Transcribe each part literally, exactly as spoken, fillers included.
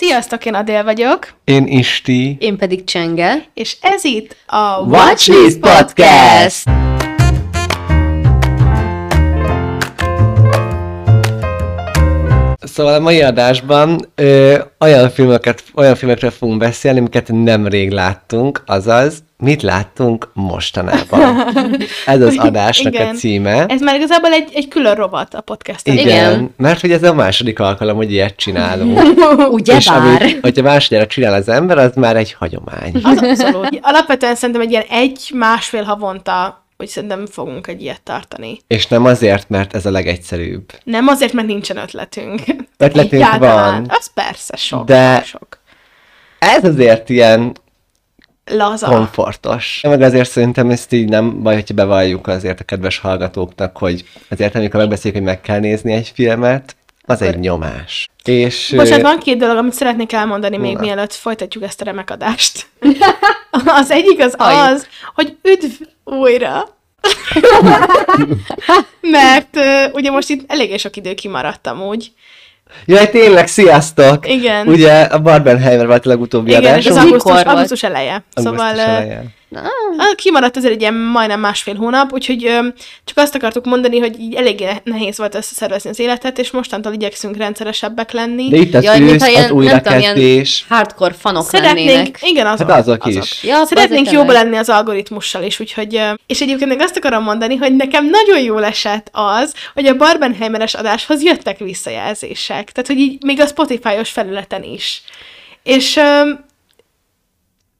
Sziasztok, én Adél vagyok. Én Isti. Én pedig Csenge. És ez itt a WACSTIS Podcast! Szóval a mai adásban ö, olyan, filmeket, olyan filmekről fogunk beszélni, amiket nemrég láttunk, azaz mit láttunk mostanában. Ez az adásnak igen. A címe. Ez már igazából egy, egy külön rovat a podcastban. Igen, igen, mert hogy ez a második alkalom, hogy ilyet csinálunk. Ugye és bár. Amit, hogyha másodjára csinál az ember, az már egy hagyomány. Az abszolút. Alapvetően szerintem egy ilyen egy-másfél havonta hogy szerintem fogunk egy ilyet tartani. És nem azért, mert ez a legegyszerűbb. Nem azért, mert nincsen ötletünk. Ötletünk van. Talán. Az persze sok. De sok. Ez azért ilyen laza. Komfortos. Meg azért szerintem ezt így nem baj, hogyha bevalljuk azért a kedves hallgatóknak, hogy azért, amikor megbeszéljük, hogy meg kell nézni egy filmet, az egy nyomás. És, bocsánat, van két dolog, amit szeretnék elmondani na. Még mielőtt folytatjuk ezt a remek adást. Az egyik az Aj. az, hogy üdv újra! Mert uh, ugye most itt eléggé sok idő kimaradtam úgy. Jaj, tényleg, sziasztok! Igen. Ugye a Barbenheimer volt a legutóbbi igen, adás. Igen, az augusztus eleje. Augusztus szóval, eleje. Uh, kimaradt azért egy ilyen majdnem másfél hónap, úgyhogy uh, csak azt akartuk mondani, hogy így eléggé nehéz volt összeszervezni az életet, és mostantól igyekszünk rendszeresebbek lenni. De itt az jaj, ősz, az újrakezdés. Hardcore fanok szeretnénk, lennének. Igen, azok. Hát azok, azok is. Ja, szeretnénk jóba lenni az algoritmussal is, úgyhogy... Uh, és egyébként még azt akarom mondani, hogy nekem nagyon jól esett az, hogy a Barbenheimeres adáshoz jöttek visszajelzések. Tehát, hogy így még a Spotify-os felületen is. És... Uh,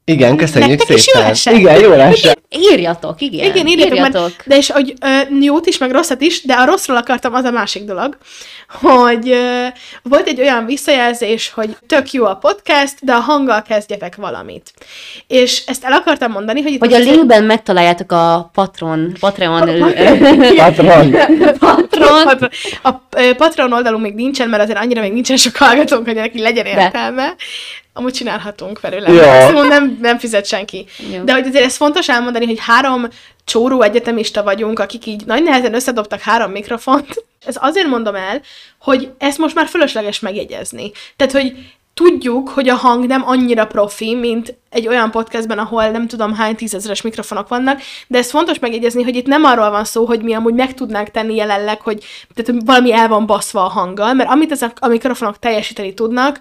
igen, köszönjük szépen. Igen, jól esett. Írjatok, igen. Igen, írjatok. írjatok. Mert, de és hogy uh, jót is, meg rosszat is, de a rosszról akartam, az a másik dolog, hogy uh, volt egy olyan visszajelzés, hogy tök jó a podcast, de a hanggal kezdjetek valamit. És ezt el akartam mondani, hogy... Itt hogy a linkben megtaláljátok a Patron, Patreon... Patron. Patron. A Patron oldalunk még nincsen, mert azért annyira még nincsen sok hallgatónk, hogy neki legyen értelme. Amúgy csinálhatunk velőle. Ja. Nem, nem fizet senki. Jó. De hogy azért ez fontos elmondani, hogy három csóró egyetemista vagyunk, akik így nagy nehezen összedobtak három mikrofont. Ez azért mondom el, hogy ezt most már fölösleges megjegyezni. Tehát, hogy tudjuk, hogy a hang nem annyira profi, mint egy olyan podcastben, ahol nem tudom hány tízezeres mikrofonok vannak, de ez fontos megjegyezni, hogy itt nem arról van szó, hogy mi amúgy meg tudnánk tenni jelenleg, hogy tehát valami el van baszva a hanggal, mert amit ezek a mikrofonok teljesíteni tudnak,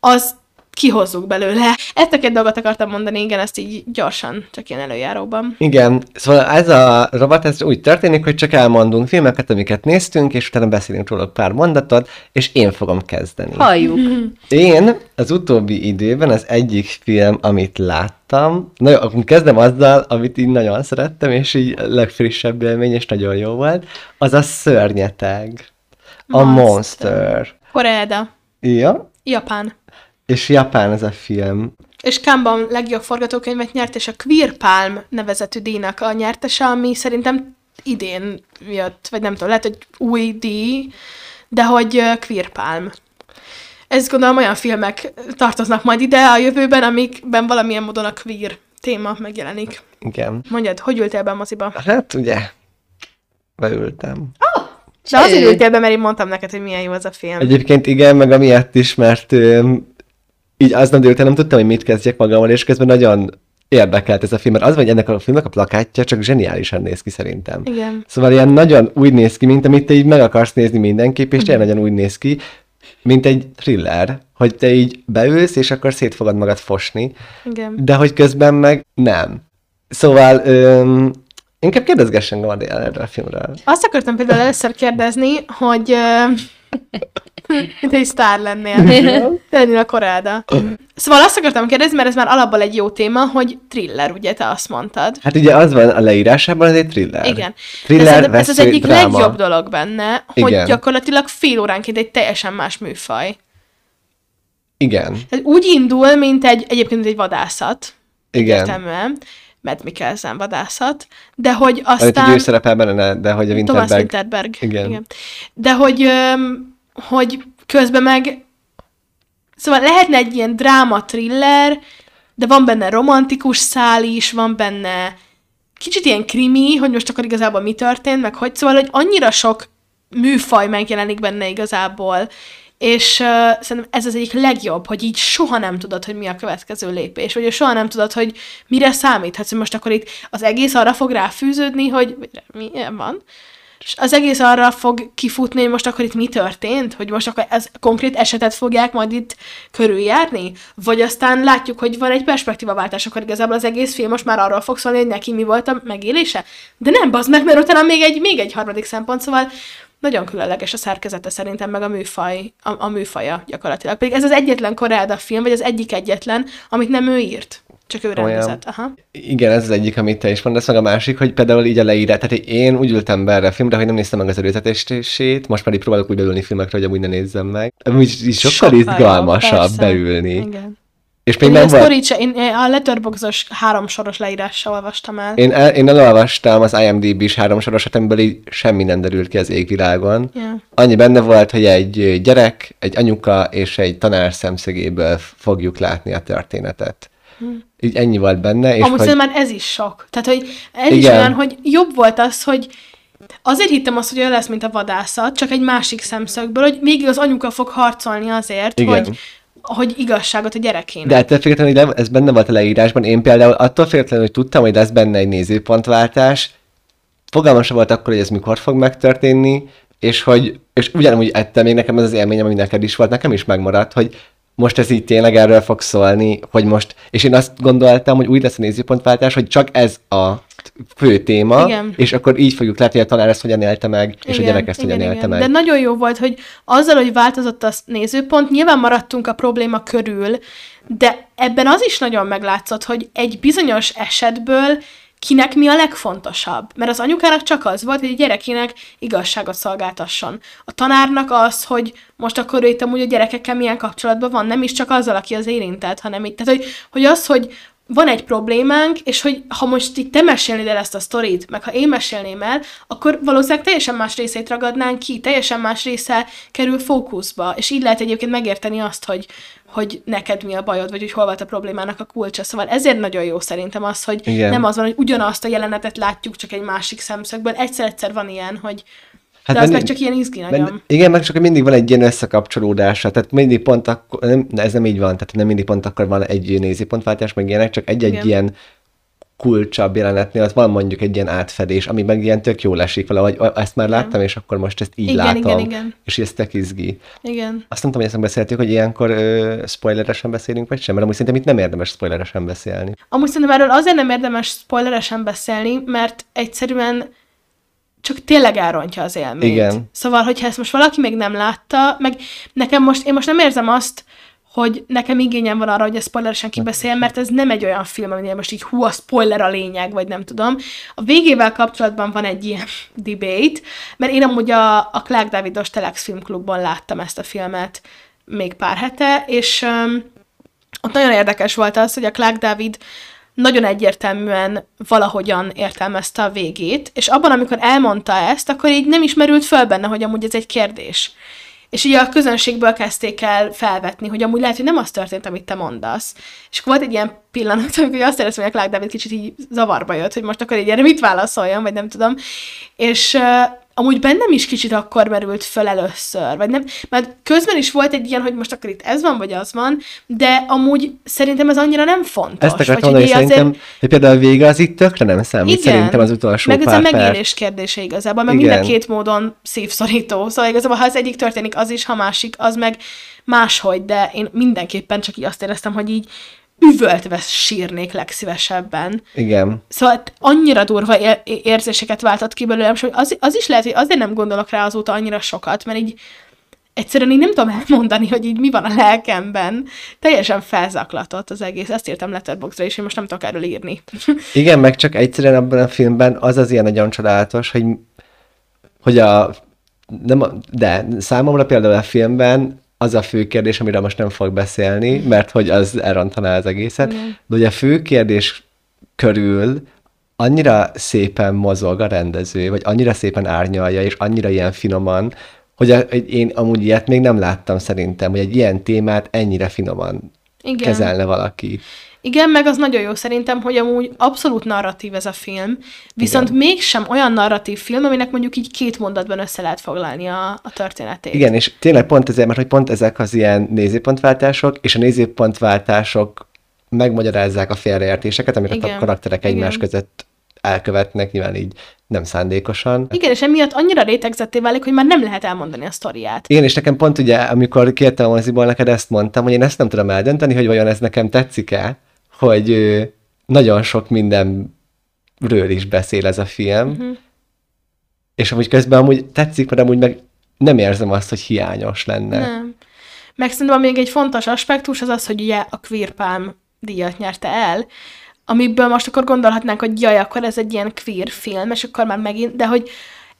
az kihozzuk belőle. Ezt a két dolgot akartam mondani, igen, ezt így gyorsan, csak ilyen előjáróban. Igen, szóval ez a robot, ez úgy történik, hogy csak elmondunk filmeket, amiket néztünk, és utána beszélünk róla pár mondatot, és én fogom kezdeni. Halljuk! Én az utóbbi időben az egyik film, amit láttam, na jó, akkor kezdem azzal, amit így nagyon szerettem, és így a legfrissebb élmény, és nagyon jó volt, az a Szörnyeteg. A Monster. Monster. Kore-eda. Ja. Japán. És japán ez a film. És Cannes-ban legjobb forgatókönyvet nyert, és a Queer Palm nevezetű díjnak a nyertese, ami szerintem idén jött, vagy nem tudom, lehet, hogy új díj, de hogy Queer Palm. Ezt gondolom olyan filmek tartoznak majd ide a jövőben, amikben valamilyen módon a queer téma megjelenik. Igen. Mondjad, hogy ültél be a moziba? Hát ugye, beültem. Oh! De azért ültél be, mert én mondtam neked, hogy milyen jó az a film. Egyébként igen, meg amiatt is, mert... így aznap délután nem tudtam, hogy mit kezdjek magammal, és közben nagyon érdekelt ez a film, mert az, hogy ennek a filmnek a plakátja csak zseniálisan néz ki szerintem. Igen. Szóval ilyen nagyon úgy néz ki, mint amit te így meg akarsz nézni mindenképp, és tényleg nagyon úgy néz ki, mint egy thriller, hogy te így beülsz, és akkor szét fogod magad fosni, igen. De hogy közben meg nem. Szóval... Öm, inkább kérdezgessen Gordél erre a filmről. Azt akartam például először kérdezni, hogy... Mint egy sztár lennél. Te lennél a Kore-eda. Szóval azt akartam kérdezni, mert ez már alapból egy jó téma, hogy thriller, ugye te azt mondtad. Hát ugye az van a leírásában, az egy thriller. Igen. Thriller, veszély, ez az egyik dráma. Legjobb dolog benne, hogy igen. Gyakorlatilag fél óránként egy teljesen más műfaj. Igen. Tehát úgy indul, mint egy, egyébként egy vadászat. Igen. Értelműen. Matt Mikkelsen vadászat, de hogy aztán... Hogy ő szerepel benne, de hogy a Winterberg... Thomas Winterberg. Igen. Igen. De hogy... hogy közben meg... Szóval lehetne egy ilyen dráma-thriller, de van benne romantikus szál is, van benne kicsit ilyen krimi, hogy most akkor igazából mi történt, meg hogy... Szóval, hogy annyira sok műfaj megjelenik benne igazából, és uh, szerintem ez az egyik legjobb, hogy így soha nem tudod, hogy mi a következő lépés, vagy soha nem tudod, hogy mire számíthatsz, hogy most akkor itt az egész arra fog ráfűződni, hogy mi van, és az egész arra fog kifutni, hogy most akkor itt mi történt, hogy most akkor ez konkrét esetet fogják majd itt körüljárni, vagy aztán látjuk, hogy van egy perspektívaváltás, akkor igazából az egész film most már arról fog szólni, hogy neki mi volt a megélése, de nem, bazd meg, mert utána még egy, még egy harmadik szempont, szóval nagyon különleges a szerkezete szerintem, meg a, műfaj, a, a műfaja gyakorlatilag. Pedig ez az egyetlen Kore-eda film, vagy az egyik egyetlen, amit nem ő írt. Csak ő rendezett. Aha. Igen, ez az egyik, amit te is mondasz, meg a másik, hogy például így a leírás. Tehát én úgy ültem be erre a filmre, hogy nem néztem meg az előzetesét, most pedig próbálok úgy beülni filmekre, hogy amúgy ne nézzem meg. Amúgy sokkal izgalmasabb beülni. Igen. És még én nem volt... Sztori, én a Letterboxos háromsoros leírással olvastam el. Én, el, én elolvastam az I M D B-s háromsorosat, amiből így semmi nem derült ki az égvilágon. Yeah. Annyi benne volt, hogy egy gyerek, egy anyuka és egy tanár szemszögéből fogjuk látni a történetet. Hmm. Így ennyi volt benne. És amúgy hogy... szerintem már ez is sok. Tehát, hogy ez igen. Is olyan, hogy jobb volt az, hogy azért hittem azt, hogy olyan lesz, mint a vadászat, csak egy másik szemszögből, hogy végig az anyuka fog harcolni azért, igen. Hogy hogy igazságot a gyerekének. De ettől függetlenül, hogy ez benne volt a leírásban, én például attól függetlenül, hogy tudtam, hogy lesz benne egy nézőpontváltás, fogalmam sem volt akkor, hogy ez mikor fog megtörténni, és hogy, és ugyanúgy ettől még nekem ez az élményem, ami neked is volt, nekem is megmaradt, hogy most ez így tényleg erről fog szólni, hogy most, és én azt gondoltam, hogy úgy lesz a nézőpontváltás, hogy csak ez a fő téma, igen. És akkor így fogjuk látni, hogy a tanár ezt hogyan élte meg, és igen, a gyerek ezt igen, hogyan élte igen. meg. De nagyon jó volt, hogy azzal, hogy változott a nézőpont, nyilván maradtunk a probléma körül, de ebben az is nagyon meglátszott, hogy egy bizonyos esetből kinek mi a legfontosabb. Mert az anyukának csak az volt, hogy a gyerekének igazságot szolgáltasson. A tanárnak az, hogy most akkor ő itt amúgy a gyerekekkel milyen kapcsolatban van, nem is csak azzal, aki az érintett, hanem így. Tehát, hogy, hogy az, hogy van egy problémánk, és hogy ha most így te mesélnéd el ezt a sztorit, meg ha én mesélném el, akkor valószínűleg teljesen más részét ragadnánk ki, teljesen más része kerül fókuszba, és így lehet egyébként megérteni azt, hogy, hogy neked mi a bajod, vagy hogy hol volt a problémának a kulcsa. Szóval ezért nagyon jó szerintem az, hogy igen. Nem az van, hogy ugyanazt a jelenetet látjuk, csak egy másik szemszögből. Egyszer-egyszer van ilyen, hogy hát de az meg csak ilyen izgi nagyon. Benne, igen, meg csak mindig van egy ilyen összekapcsolódása, tehát mindig pont akkor, nem, ez nem így van, tehát nem mindig pont akkor van egy nézőpontváltás, meg ilyenek, csak egy-egy igen. Ilyen kulcsabb jelenetnél, az van mondjuk egy ilyen átfedés, ami meg ilyen tök jól esik valahogy, ezt már láttam, igen. És akkor most ezt így igen, látom. Igen, igen. És ez tök izgi. Igen. Azt nem tudom, hogy ezt nem beszéltük, hogy ilyenkor ö, spoileresen beszélünk, vagy sem, mert amúgy szerintem itt nem érdemes spoileresen beszélni. Amúgy szerintem erről azért nem érdemes spoileresen beszélni, mert egyszerűen csak tényleg elrontja az élményt. Igen. Szóval, hogyha ezt most valaki még nem látta, meg nekem most, én most nem érzem azt, hogy nekem igényem van arra, hogy a spoileresen kibeszéljem, mert ez nem egy olyan film, aminél most így hú, a spoiler a lényeg, vagy nem tudom. A végével kapcsolatban van egy ilyen debate, mert én amúgy a, a Klájdi Dávidos Telex filmklubban láttam ezt a filmet még pár hete, és öm, ott nagyon érdekes volt az, hogy a Klájdi Dávid nagyon egyértelműen valahogyan értelmezte a végét, és abban, amikor elmondta ezt, akkor így nem is merült föl benne, hogy amúgy ez egy kérdés. És így a közönségből kezdték el felvetni, hogy amúgy lehet, hogy nem az történt, amit te mondasz. És akkor volt egy ilyen pillanat, amikor azt éreztem, hogy a Klájdi Dávid kicsit így zavarba jött, hogy most akkor így erre mit válaszoljon, vagy nem tudom. És uh, amúgy bennem is kicsit akkor merült föl először, vagy nem, mert közben is volt egy ilyen, hogy most akkor itt ez van, vagy az van, de amúgy szerintem ez annyira nem fontos. Ezt akartam mondani, hogy szerintem, azért... hogy például a vége az itt tökre nem számít, igen, szerintem az utolsó meg pár perc. Meg ez a megélés kérdése igazából, mert igen. Mind a két módon szívszorító, szóval igazából ha az egyik történik, az is, ha másik, az meg máshogy, de én mindenképpen csak így azt éreztem, hogy így üvöltve sírnék legszívesebben. Igen. Szóval annyira durva ér- érzéseket váltott ki belőlem, és az, az is lehet, hogy azért nem gondolok rá azóta annyira sokat, mert így egyszerűen így nem tudom elmondani, hogy így mi van a lelkemben. Teljesen felzaklatott az egész. Ezt írtam Letterboxdra, és én most nem tudok erről írni. Igen, meg csak egyszerűen abban a filmben az az ilyen nagyon csodálatos, hogy, hogy a... Nem a de számomra például a filmben az a fő kérdés, amire most nem fog beszélni, mert hogy az elrontaná az egészet, igen. De ugye a fő kérdés körül annyira szépen mozog a rendező, vagy annyira szépen árnyalja, és annyira ilyen finoman, hogy, a, hogy én amúgy ilyet még nem láttam szerintem, hogy egy ilyen témát ennyire finoman Igen. Kezelne valaki. Igen, meg az nagyon jó szerintem, hogy amúgy abszolút narratív ez a film, viszont igen. mégsem olyan narratív film, aminek mondjuk így két mondatban össze lehet foglalni a, a történetét. Igen, és tényleg pont ezért, mert hogy pont ezek az ilyen nézőpontváltások, és a nézőpontváltások megmagyarázzák a félreértéseket, amiket igen. a karakterek igen. egymás között elkövetnek, nyilván így nem szándékosan. Igen, és emiatt annyira rétegzetté válik, hogy már nem lehet elmondani a sztoriát. Igen, és nekem pont ugye, amikor kértem a moziból, neked ezt mondtam, hogy én ezt nem tudom eldönteni, hogy vajon ez nekem tetszik-e, hogy nagyon sok mindenről is beszél ez a film, uh-huh. és amúgy közben amúgy tetszik, mert amúgy meg nem érzem azt, hogy hiányos lenne. Nem. Meg szerintem még egy fontos aspektus az az, hogy ugye a Queer Palm díjat nyerte el, amiből most akkor gondolhatnánk, hogy jaj, akkor ez egy ilyen queer film, és akkor már megint, de hogy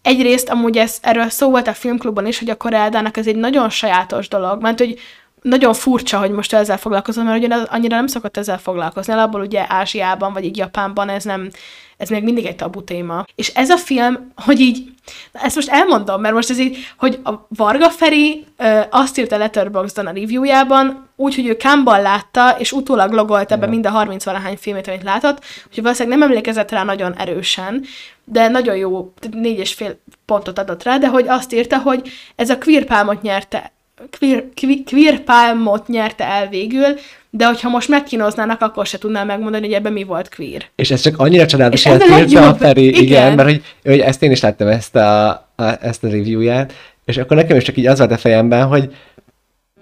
egyrészt amúgy ez, erről szó volt a filmklubban is, hogy a Kore-edának ez egy nagyon sajátos dolog, mert hogy nagyon furcsa, hogy most ezzel foglalkozom, mert ugye annyira nem szokott ezzel foglalkozni, abból ugye Ázsiában, vagy így Japánban ez nem, ez még mindig egy tabu téma. És ez a film, hogy így, ezt most elmondom, mert most ez így, hogy a Varga Feri ö, azt írta Letterboxdon a reviewjában, úgyhogy ő Cannes-ban látta, és utólag logolta be mind a harminc-valahány filmét, amit látott, úgyhogy valószínűleg nem emlékezett rá nagyon erősen, de nagyon jó, négy és fél pontot adott rá, de hogy azt írta, hogy ez a Queer Palmot nyerte, Queer, Queer Palmot nyerte el végül, de hogyha most megkínoznának, akkor se tudnám megmondani, hogy ebben mi volt queer. És ez csak annyira csodálatos, hogy a Queer Palm, igen, mert hogy, hogy ezt én is láttam, ezt a, a, ezt a reviewját, és akkor nekem is csak így az volt a fejemben, hogy,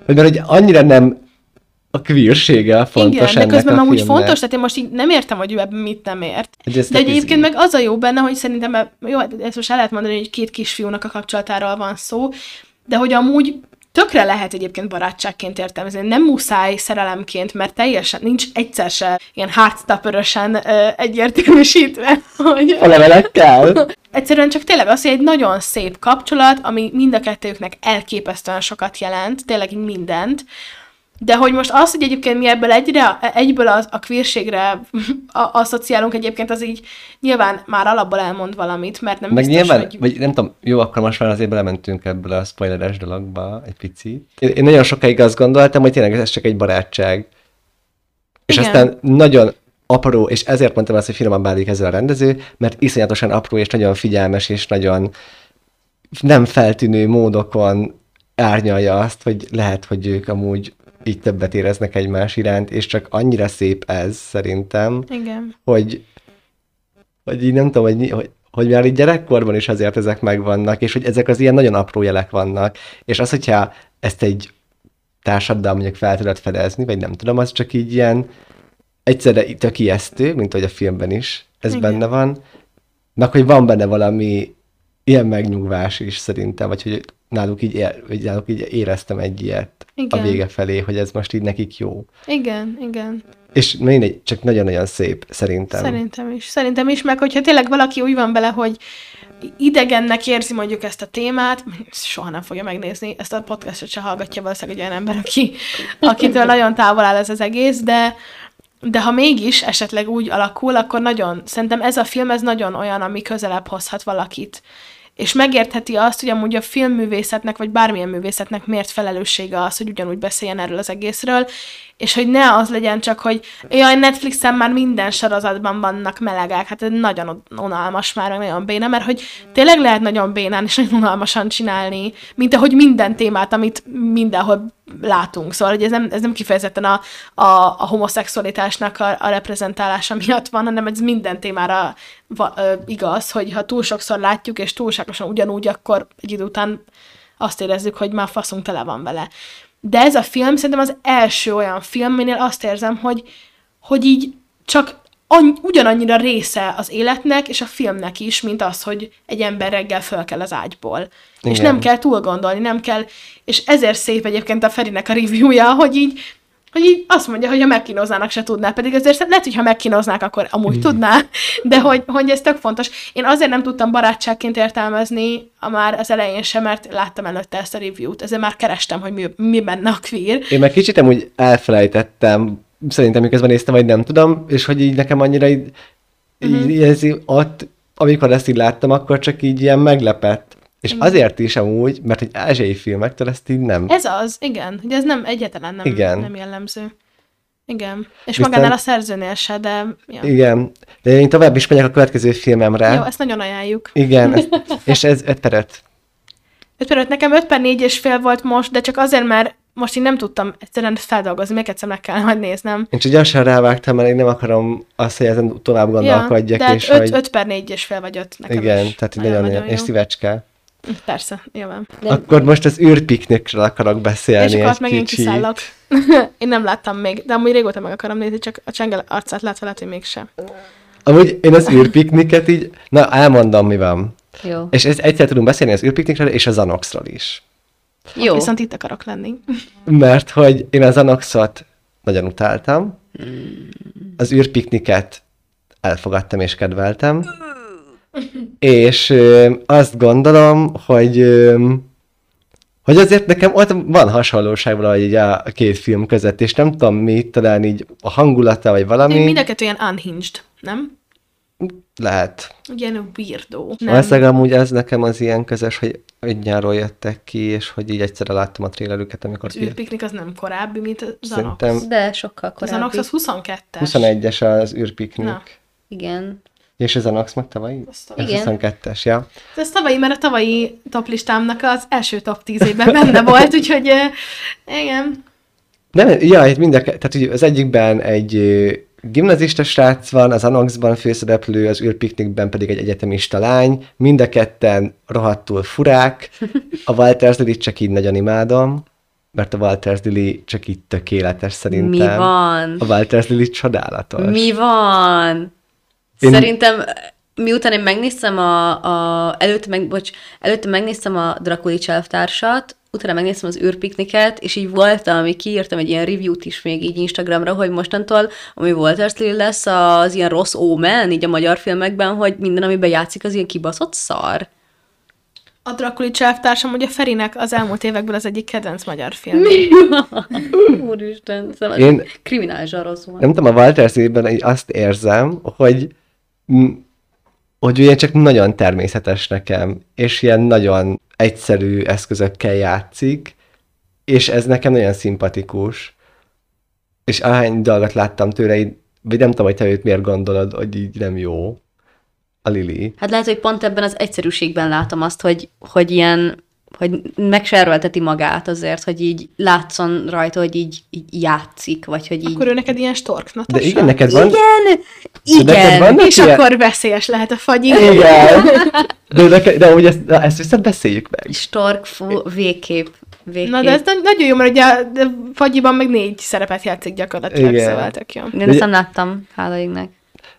hogy mert hogy annyira nem a queersége a fontos ennek a filmnek. Igen, de közben amúgy fontos, tehát én most így nem értem, hogy ő ebben mit nem ért. Just de egyébként meg az a jó benne, hogy szerintem, jó, ezt most el lehet mondani, hogy két kisfiúnak a kapcsolatáról van szó, de hogy amúgy tökre lehet egyébként barátságként értelmezni, nem muszáj szerelemként, mert teljesen nincs egyszer se ilyen heartstopperösen egyértelműsítve. Hogy... A levelekkel? Egyszerűen csak tényleg az, hogy egy nagyon szép kapcsolat, ami mind a kettőjüknek elképesztően sokat jelent, tényleg mindent, de hogy most az, hogy egyébként mi ebből egyre, egyből az, a queerségre asszociálunk egyébként, az így nyilván már alapból elmond valamit, mert nem meg biztos, nyilván, hogy... Vagy nem tudom, jó, akkor most már azért belementünk ebből a spoileres dologba egy picit. Én, én nagyon sokáig azt gondoltam, hogy tényleg ez csak egy barátság. Igen. És aztán nagyon apró, és ezért mondtam azt, hogy finoman bánik ezzel a rendező, mert iszonyatosan apró, és nagyon figyelmes, és nagyon nem feltűnő módokon árnyalja azt, hogy lehet, hogy ők amúgy így többet éreznek egymás iránt, és csak annyira szép ez, szerintem, igen. hogy, hogy így nem tudom, hogy, hogy, hogy már így gyerekkorban is azért ezek megvannak, és hogy ezek az ilyen nagyon apró jelek vannak, és az, hogyha ezt egy társaddal mondjuk fel tudod fedezni, vagy nem tudom, az csak így ilyen egyszerre tök ijesztő, mint hogy a filmben is ez igen. benne van, meg hogy van benne valami ilyen megnyugvás is szerintem, vagy hogy náluk így, ér, vagy náluk így éreztem egy ilyet igen. a vége felé, hogy ez most így nekik jó. Igen, igen. És mindegy, csak nagyon-nagyon szép, szerintem. Szerintem is. Szerintem is, meg hogyha tényleg valaki úgy van bele, hogy idegennek érzi mondjuk ezt a témát, soha nem fogja megnézni, ezt a podcastot se hallgatja valószínűleg egy olyan ember, aki, akitől nagyon távol áll ez az egész, de de ha mégis esetleg úgy alakul, akkor nagyon, szerintem ez a film, ez nagyon olyan, ami közelebb hozhat valakit. És megértheti azt, hogy amúgy a filmművészetnek, vagy bármilyen művészetnek miért felelőssége az, hogy ugyanúgy beszéljen erről az egészről, és hogy ne az legyen csak, hogy jaj, Netflixen már minden sorozatban vannak melegek, hát ez nagyon unalmas már, nagyon béna, mert hogy tényleg lehet nagyon bénán és nagyon unalmasan csinálni, mint ahogy minden témát, amit mindenhol látunk. Szóval hogy ez, nem, ez nem kifejezetten a, a, a homoszexualitásnak a, a reprezentálása miatt van, hanem ez minden témára va, ö, igaz, hogy ha túl sokszor látjuk, és túlságosan ugyanúgy, akkor egy idő után azt érezzük, hogy már faszunk tele van vele. De ez a film szerintem az első olyan film, aminél azt érzem, hogy, hogy így csak anny- ugyanannyira része az életnek és a filmnek is, mint az, hogy egy ember reggel föl kell az ágyból. Igen. És nem kell túl gondolni, nem kell, és ezért szép egyébként a Ferinek a reviewja, hogy így, hogy így azt mondja, hogy ha megkínoznának, se tudná, pedig azért lehet, hogy ha megkínoznák, akkor amúgy mm. tudná, de hogy, hogy ez tök fontos. Én azért nem tudtam barátságként értelmezni a már az elején sem, mert láttam előtte ezt a reviewt, ezért már kerestem, hogy mi, mi benne a queer. Én meg kicsit amúgy elfelejtettem, szerintem miközben néztem, vagy nem tudom, és hogy így nekem annyira így, mm-hmm. így ez így ott, amikor ezt így láttam, akkor csak így ilyen meglepett. És igen. azért is amúgy, mert egy ázsiai filmektől ezt így nem... Ez az, igen, hogy ez nem egyetlen nem, nem jellemző. Igen. És Viszont... magánál a szerzőnél se, de... Ja. Igen. De én tovább is megyek a következő filmemre. Jó, ezt nagyon ajánljuk. Igen. Ezt... és ez öt per öt. öt per öt. Nekem öt per négy és fél volt most, de csak azért, mert most én nem tudtam egyszerűen feldolgozni, még egyszer meg kell majd néznem. Én csak gyorsan rávágtam, mert én nem akarom azt, hogy ezen tovább gondolkodjak. Ja, és öt, hogy... öt per négy és fél vagy öt nekem. Igen, is. Tehát nagyon, nagyon jó. És szívecske. Persze, jövőm. De... Akkor most az űrpiknikről akarok beszélni. És akkor hát megint kiszállok. Én nem láttam még, de amúgy régóta meg akarom nézni, csak a csengel arcát látva lehet, hogy mégsem. Amúgy én az űrpikniket így, na elmondom, mi van. Jó. És ez, egyszer tudunk beszélni az űrpiknikről és a Zanoxról is. Jó. Viszont itt akarok lenni. Mert hogy én a Zanoxot nagyon utáltam, az űrpikniket elfogadtam és kedveltem, és ö, azt gondolom, hogy, ö, hogy azért nekem ott van hasonlóság valahogy így a két film között, és nem tudom mi, talán így a hangulata, vagy valami. Mind a kettő ilyen unhinged, nem? Lehet. Ilyen weirdo. Valószínűleg amúgy ez nekem az ilyen közös, hogy egy nyáron jöttek ki, és hogy így egyszerre láttam a trélerüket, amikor... Az űrpiknik az nem korábbi, mint a Zanox. Szerintem... De sokkal korábbi. A Zanox az huszonkettes. huszonegyes az űrpiknik. Na. Igen. És a Zanox meg tavalyi? Igen. huszonkettes, ja. Ez tavalyi, mert a tavalyi toplistámnak az első top tízében benne volt, úgyhogy igen. Nem, ja, mind a, tehát ugye az egyikben egy gimnazista srác van, az Zanoxban főszereplő, az űrpiknikben pedig egy egyetemista lány, mind a ketten rohadtul furák, a Walters Lilit csak így nagyon imádom, mert a Walters Lili csak így tökéletes szerintem. Mi van? A Walters Lili csodálatos. Mi van? Én... Szerintem, miután én megnéztem a, a előtte, meg, bocs, előtte megnéztem a Draculi cselvtársat, utána megnéztem az űrpikniket, és így voltam, amíg kiírtam egy ilyen review-t is még így Instagramra, hogy mostantól, ami Walters Lili lesz, az ilyen rossz omen, így a magyar filmekben, hogy minden, amiben játszik, az ilyen kibaszott szar. A Draculi cselvtársam, ugye Ferinek az elmúlt évekből az egyik kedvenc magyar film. Mi? Úristen, szóval én... kriminális arról szól. Nem tudom, a Walters Liliben azt érzem, hogy hogy ugye csak nagyon természetes nekem, és ilyen nagyon egyszerű eszközökkel játszik, és ez nekem nagyon szimpatikus. És ahány dolgot láttam tőle, így, vagy nem tudom, hogy te őt miért gondolod, hogy így nem jó a Lili. Hát lehet, hogy pont ebben az egyszerűségben látom azt, hogy, hogy ilyen, hogy megservelteti magát azért, hogy így látszon rajta, hogy így, így játszik, vagy hogy így... Akkor ő neked ilyen storknatos? De igen, neked van... Igen! Igen! Van és ilyen... akkor veszélyes lehet a Fagyi. Igen! De, neked, de ugye ezt, ezt viszont beszéljük meg. Stork, fú, végképp. végképp. Na, de ez nagyon jó, mert ugye a Fagyiban meg négy szerepet játszik gyakorlatilag, igen. Szóval tök jó. Én ezt nem láttam, hála égnek.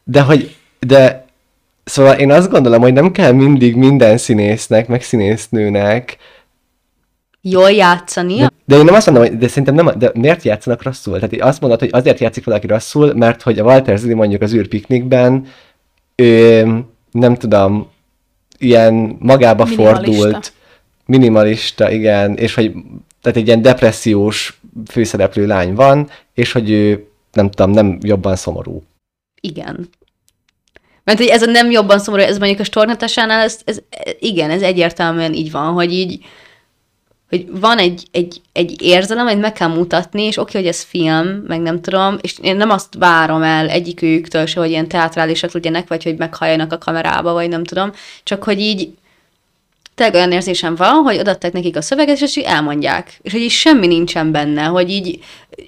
De hogy... De... Szóval én azt gondolom, hogy nem kell mindig minden színésznek, meg színésznőnek jól játszani. De, de én nem azt mondom, hogy de szerintem nem, de miért játszanak rosszul? Tehát én azt mondod, hogy azért játszik valaki rosszul, mert hogy a Walters Lili mondjuk az űrpiknikben ő, nem tudom, ilyen magába minimalista. fordult, minimalista, igen, és hogy tehát egy ilyen depressziós főszereplő lány van, és hogy ő, nem tudom, nem jobban szomorú. Igen. Mert hogy ez a nem jobban szomorú, ez mondjuk a Storknatásánál, ez, ez, igen, ez egyértelműen így van, hogy így, hogy van egy, egy, egy érzelem, amit meg kell mutatni, és oké, hogy ez film, meg nem tudom, és én nem azt várom el egyikőjüktől se, hogy ilyen teatrálisak legyenek, vagy hogy meghalljanak a kamerába, vagy nem tudom, csak hogy így tényleg olyan érzésem van, hogy odaadták nekik a szöveget, és így elmondják, és hogy így semmi nincsen benne, hogy így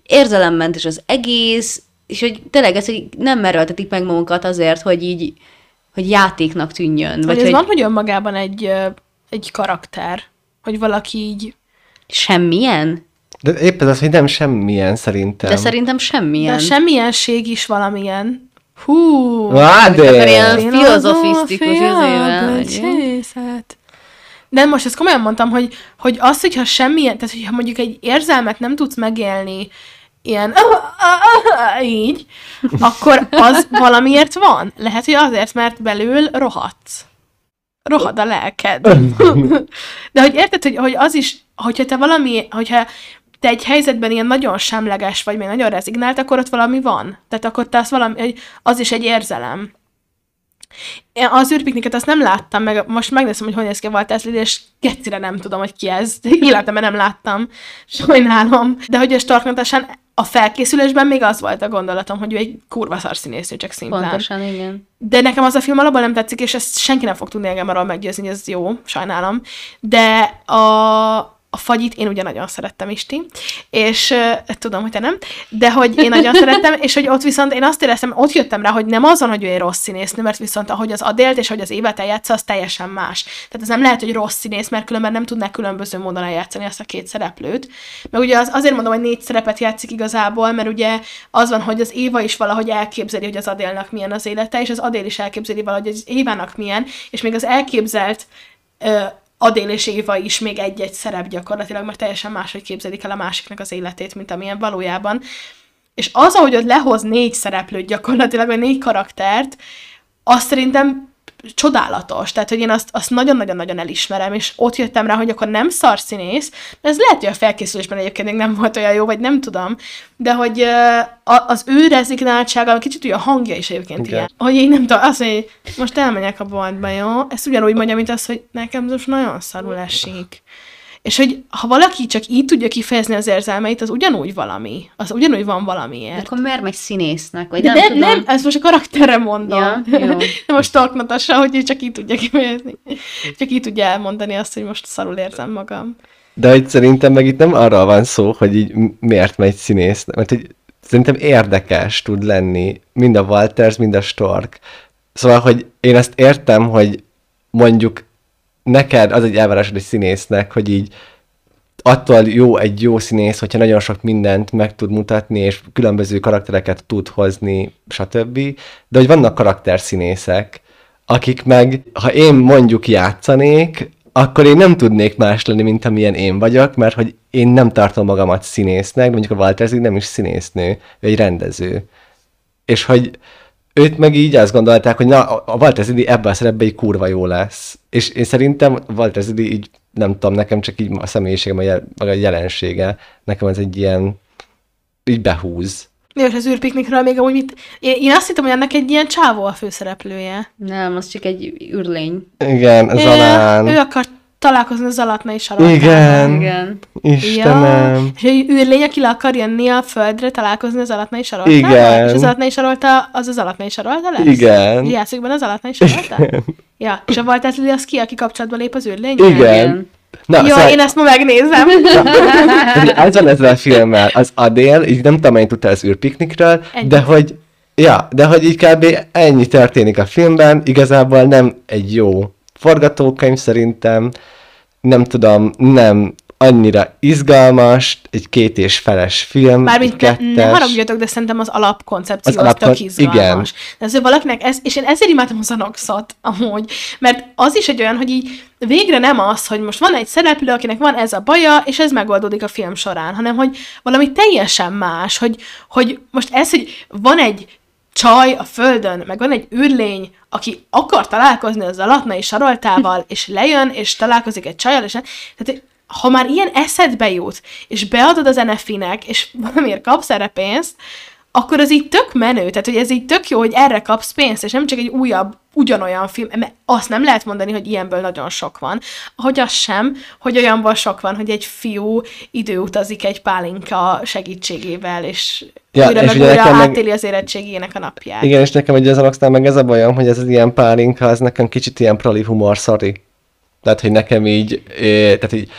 érzelemmentes az egész, és hogy tényleg ez, hogy nem merőltetik meg magunkat azért, hogy így, hogy játéknak tűnjön. Vagy, vagy ez hogy... van, hogy önmagában egy, egy karakter, hogy valaki így... Semmilyen? De épp ez az, hogy nem semmilyen szerintem. De szerintem semmilyen. De semmilyenség is valamilyen. Hú! Á, de! Akkor ilyen filozofisztikus izével. De most ezt komolyan mondtam, hogy, hogy az, hogyha semmilyen, tehát hogyha mondjuk egy érzelmet nem tudsz megélni, ilyen így, akkor az valamiért van. Lehet, hogy azért, mert belül rohadsz. Rohad a lelked. De hogy érted, hogy, hogy az is, hogyha te valami, hogyha te egy helyzetben ilyen nagyon semleges vagy, még nagyon rezignált, akkor ott valami van. Tehát akkor te az valami, az is egy érzelem. Én az űrpikniket azt nem láttam, meg most megnézem, hogy hogy néz ki a Walters Lili, és kecire nem tudom, hogy ki ez. Életemben nem láttam. Sajnálom. De hogy a Storknatásán a felkészülésben még az volt a gondolatom, hogy ő egy kurva szarszínésznő, csak szimplán. Pontosan, igen. De nekem az a film alapban nem tetszik, és ezt senki nem fog tudni engem arról meggyőzni, hogy ez jó, sajnálom. De a... A Fagyit én ugye nagyon szerettem, Isti, és uh, tudom, hogy te nem, de hogy én nagyon szerettem, és hogy ott viszont én azt éreztem, ott jöttem rá, hogy nem azon, hogy ő egy rossz színésznő, mert viszont ahogy az Adélt és ahogy az Évet eljátsza, az teljesen más. Tehát ez nem lehet, hogy rossz színész, mert különben nem tudnák különböző módon eljátszani ezt a két szereplőt. Meg ugye az, azért mondom, hogy négy szerepet játszik igazából, mert ugye az van, hogy az Éva is valahogy elképzeli, hogy az Adélnak milyen az élete, és az Adél is elképzeli valahogy, hogy az Évának milyen, és még az elképzelt uh, Adél és Éva is még egy-egy szerep gyakorlatilag, mert teljesen máshogy képzelik el a másiknak az életét, mint amilyen valójában. És az, ahogy ott lehoz négy szereplőt gyakorlatilag, vagy négy karaktert, azt szerintem csodálatos. Tehát, hogy én azt, azt nagyon-nagyon-nagyon elismerem, és ott jöttem rá, hogy akkor nem szarszínész, de ez lehet, hogy a felkészülésben egyébként még nem volt olyan jó, vagy nem tudom, de hogy az ő rezignáltsága, kicsit ugye a hangja is egyébként okay. Ilyen. Hogy én nem tudom, azt mondja, hogy most elmegyek a boltba, jó? Ezt ugyanúgy mondja, mint az, hogy nekem most nagyon szarul esik. És hogy ha valaki csak így tudja kifejezni az érzelmeit, az ugyanúgy valami. Az ugyanúgy van valamiért. De akkor miért megy színésznek? Vagy de nem, tudom. Nem, ez most a karakterre mondom. Ja, de most torknatassa, hogy ő csak így tudja kifejezni. Csak így tudja elmondani azt, hogy most szarul érzem magam. De hogy szerintem meg itt nem arra van szó, hogy így miért megy színésznek. Mert hogy szerintem érdekes tud lenni mind a Walters, mind a Stork. Szóval, hogy én ezt értem, hogy mondjuk neked az egy elvárásod egy színésznek, hogy így attól jó egy jó színész, hogyha nagyon sok mindent meg tud mutatni, és különböző karaktereket tud hozni, stb. De hogy vannak karakterszínészek, akik meg, ha én mondjuk játszanék, akkor én nem tudnék más lenni, mint amilyen én vagyok, mert hogy én nem tartom magamat színésznek, mondjuk a Walters nem is színésznő, ő egy rendező. És hogy őt meg így azt gondolták, hogy na, a Walters Lili ebben a szerepben így kurva jó lesz. És én szerintem a Walters Lili így, nem tudom, nekem csak így a személyiségem, a jel- a jelensége, nekem ez egy ilyen, így behúz. Jó, és az űrpiknikről még amúgy mit... Én, én azt hittem, hogy ennek egy ilyen csávó a főszereplője. Nem, az csak egy űrlény. Igen, Zalán. Ő, ő akart találkozni az alatna is alatt. Igen, igen. Istenem. Ja. És egy űrlény, aki le akar jönni a földre találkozni az alatna is alatt. Igen. És az alatna is alatt, az az alatna is alatt lesz? Igen. Jászokban az alatna is alatt? Ja. És a Walters Lili az ki, aki kapcsolatba lép az űrlényen? Igen. Na, jó, szóval... én ezt ma megnézem. Ez van ezzel a filmmel. Az Adél, így nem tudom, mennyit tudtál az űrpiknikről, ennyi. de hogy ja, de hogy így kb. Ennyi történik a filmben, igazából nem egy jó forgatókönyv szerintem, nem tudom, nem annyira izgalmas, egy két és feles film. Mármint ne, ne haragudjatok, de szerintem az alapkoncepció az, az alapkon... tök izgalmas. Igen. Valakinek ez, és én ezért imádtam a Zanoxot amúgy, mert az is egy olyan, hogy így végre nem az, hogy most van egy szereplő, akinek van ez a baja, és ez megoldódik a film során, hanem hogy valami teljesen más, hogy, hogy most ez, hogy van egy csaj a földön, meg van egy űrlény, aki akar találkozni az alatnai Saroltával, és lejön, és találkozik egy csajjal, és tehát, ha már ilyen eszedbe jut, és beadod az en ef i-nek, és valamiért kapsz erre pénzt, akkor ez így tök menő, tehát hogy ez így tök jó, hogy erre kapsz pénzt, és nem csak egy újabb, ugyanolyan film, mert azt nem lehet mondani, hogy ilyenből nagyon sok van. Ahogy az sem, hogy olyanból sok van, hogy egy fiú időutazik egy pálinka segítségével, és ja, újra és meg újra átéli meg... az érettségének a napját. Igen, és nekem ugye az aztán meg ez a bajom, hogy ez az ilyen pálinka, az nekem kicsit ilyen proli humor, sorry. Tehát, hogy nekem így, tehát így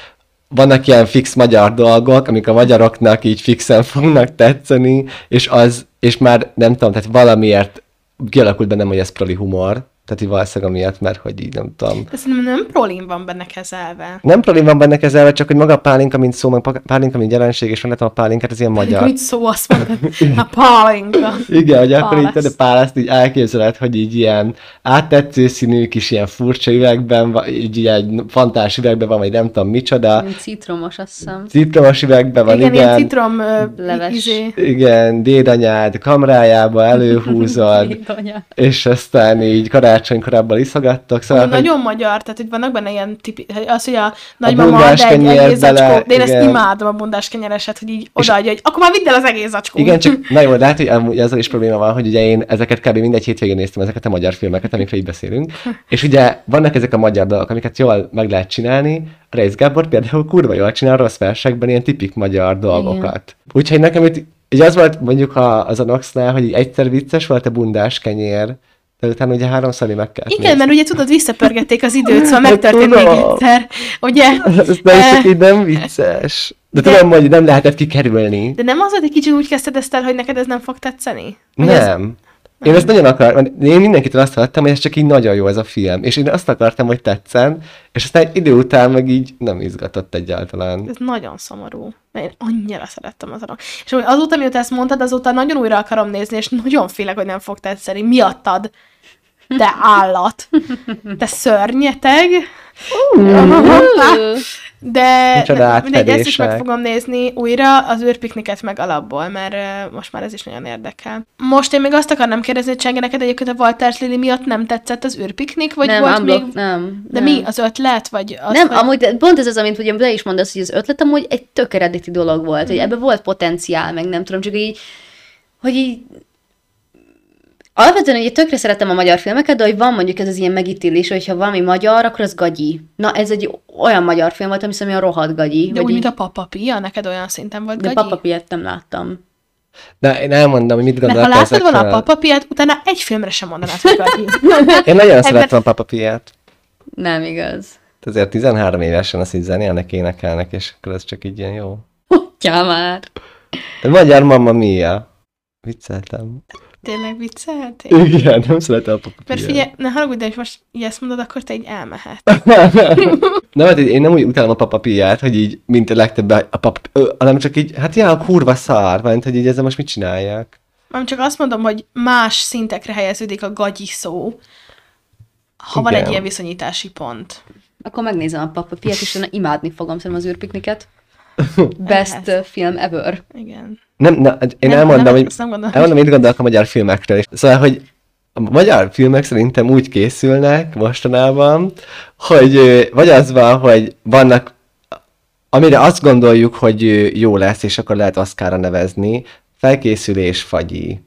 vannak ilyen fix magyar dolgok, amik a magyaroknak így fixen fognak tetszeni, és az, és már nem tudom, tehát valamiért kialakult bennem, hogy ez proli humor, tehát így valószínűleg amiatt, mert hogy így nem tudom. Ez nem, nem prolin van benne kezelve. Nem prolin van benne kezelve, csak hogy maga a pálinka, mint szó, meg pálinka, mint jelenség, és van a pálinkát, az ilyen magyar. Mit szó, azt mondod, a pálinka. Igen, hogy akkor így a pálaszt így elképzeled, hogy így ilyen áttetsző színű kis ilyen furcsa üvegben, így ilyen fantás üvegben van, vagy nem tudom micsoda. Citromos, azt hiszem. Citromos üvegben van, igen. Igen, ilyen citrom leves. Izé. Igen, dédanyád kamrájába előhúzod, dédanyád. És aztán így karács korábban iszogattak. Szóval, hogy... Nagyon magyar, tehát hogy vannak benne ilyen tipi... Az, hogy a nagymama ad egy egész zacskó. De én ezt imádom, a bundás kenyereset, hogy így odaadja, hogy akkor már vidd el az egész zacskót. Igen, csak na jó, de hát, hogy ezzel is probléma van, hogy ugye én ezeket kb. Mindegy hétvégén néztem, ezeket a magyar filmeket, amikről így beszélünk. És ugye vannak ezek a magyar dolgok, amiket jól meg lehet csinálni. Reisz Gábor például kurva jól csinál rossz versekben ilyen tipik magyar dolgokat. Úgyhogy nekem itt Ugye az volt mondjuk a, az a Zanoxnál, hogy egyszer vicces volt a bundás kenyér, de utána ugye háromszor meg kellett igen, nézni. Mert ugye tudod, visszapörgették az időt, szóval megtörtént még egyszer, ugye? Ez e... így nem vicces. De, de tudom, hogy nem lehetett kikerülni. De nem az, hogy egy kicsit úgy kezdted ezt el, hogy neked ez nem fog tetszeni? Hogy nem. Ez... Én ezt nagyon akartam, én mindenkitől azt hallottam, hogy ez csak így nagyon jó ez a film, és én azt akartam, hogy tetszen, és aztán egy idő után meg így nem izgatott egyáltalán. Ez nagyon szomorú, mert én annyira szerettem az annak. És azóta, mióta ezt mondtad, azóta nagyon újra akarom nézni, és nagyon félek, hogy nem fog tetszeni. Miattad? Te állat! Te szörnyeteg! De mindegy, ezt is meg fogom nézni újra, az űrpikniket meg alapból, mert uh, most már ez is nagyon érdekel. Most én még azt akarnám kérdezni, hogy Csenge, neked egyébként a Walters Lili miatt nem tetszett az űrpiknik, vagy nem, volt amblok, még... Nem, de nem. Mi? Az ötlet? Vagy az, nem, vagy... amúgy pont ez az, amit ugye le is mondasz, hogy az ötlet amúgy egy tök eredeti dolog volt, mm. hogy ebben volt potenciál, meg nem tudom, csak így, hogy így... Alapvetően ugye tökre szeretem a magyar filmeket, de hogy van mondjuk ez az ilyen megítélés, hogyha valami magyar, akkor az gagyi. Na ez egy olyan magyar film volt, ami hiszem olyan rohadt gagyi. De úgy, így... mint a Papa Pia, neked olyan szinten volt de gagyi? De Papa Piát nem láttam. De én elmondom, hogy mit gondoltam ezekről. Mert ha láttad volna a Papa Piát, utána egy filmre sem mondanád, hogy gagyi. Én nagyon szeretem a Papa Piát. Nem igaz. Azért tizenhárom évesen azt így zenélnek, énekelnek, és akkor ez csak így ilyen jó. Hogyan már. A magyar Mamma Mia. Vicceltem. Tényleg vicceltél? Igen, nem szeretem a Papa Piát. Mert figyelj, ne haragudj, de hogy most így ezt mondod, akkor te így elmehet. Na, mert én nem úgy utálom a Papa Piát, hogy így, mint a legtöbb a Papa Piát, hanem csak így, hát ilyen kurva szár, mert hogy így ezzel most mit csinálják? Nem csak azt mondom, hogy más szintekre helyeződik a gagyi szó, ha igen. Van egy ilyen viszonyítási pont. Akkor megnézem a Papa Piát, és imádni fogom szerintem az űrpikniket. Best Elhez. Film ever. Igen. Nem, na, én nem, elmondom, nem, hogy, nem elmondom, mit gondolok a magyar filmekről. Szóval, hogy a magyar filmek szerintem úgy készülnek mostanában, hogy vagy az van, hogy vannak, amire azt gondoljuk, hogy jó lesz, és akkor lehet Oscarra nevezni, felkészülés fagyi.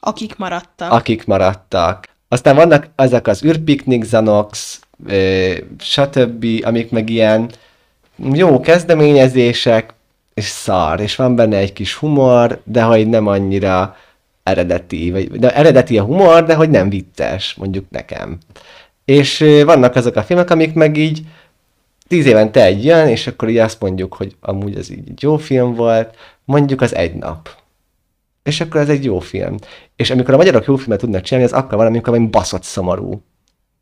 Akik maradtak. Akik maradtak. Aztán vannak ezek az űrpiknik, Zanox, stb., amik meg ilyen jó kezdeményezések, és szar, és van benne egy kis humor, de hogy nem annyira eredeti, vagy de eredeti a humor, de hogy nem vicces, mondjuk nekem. És vannak azok a filmek, amik meg így tíz évente egy jön, és akkor így azt mondjuk, hogy amúgy ez így jó film volt, mondjuk az egy nap. És akkor ez egy jó film. És amikor a magyarok jó filmet tudnak csinálni, az akkor van, amikor valami baszott szomorú.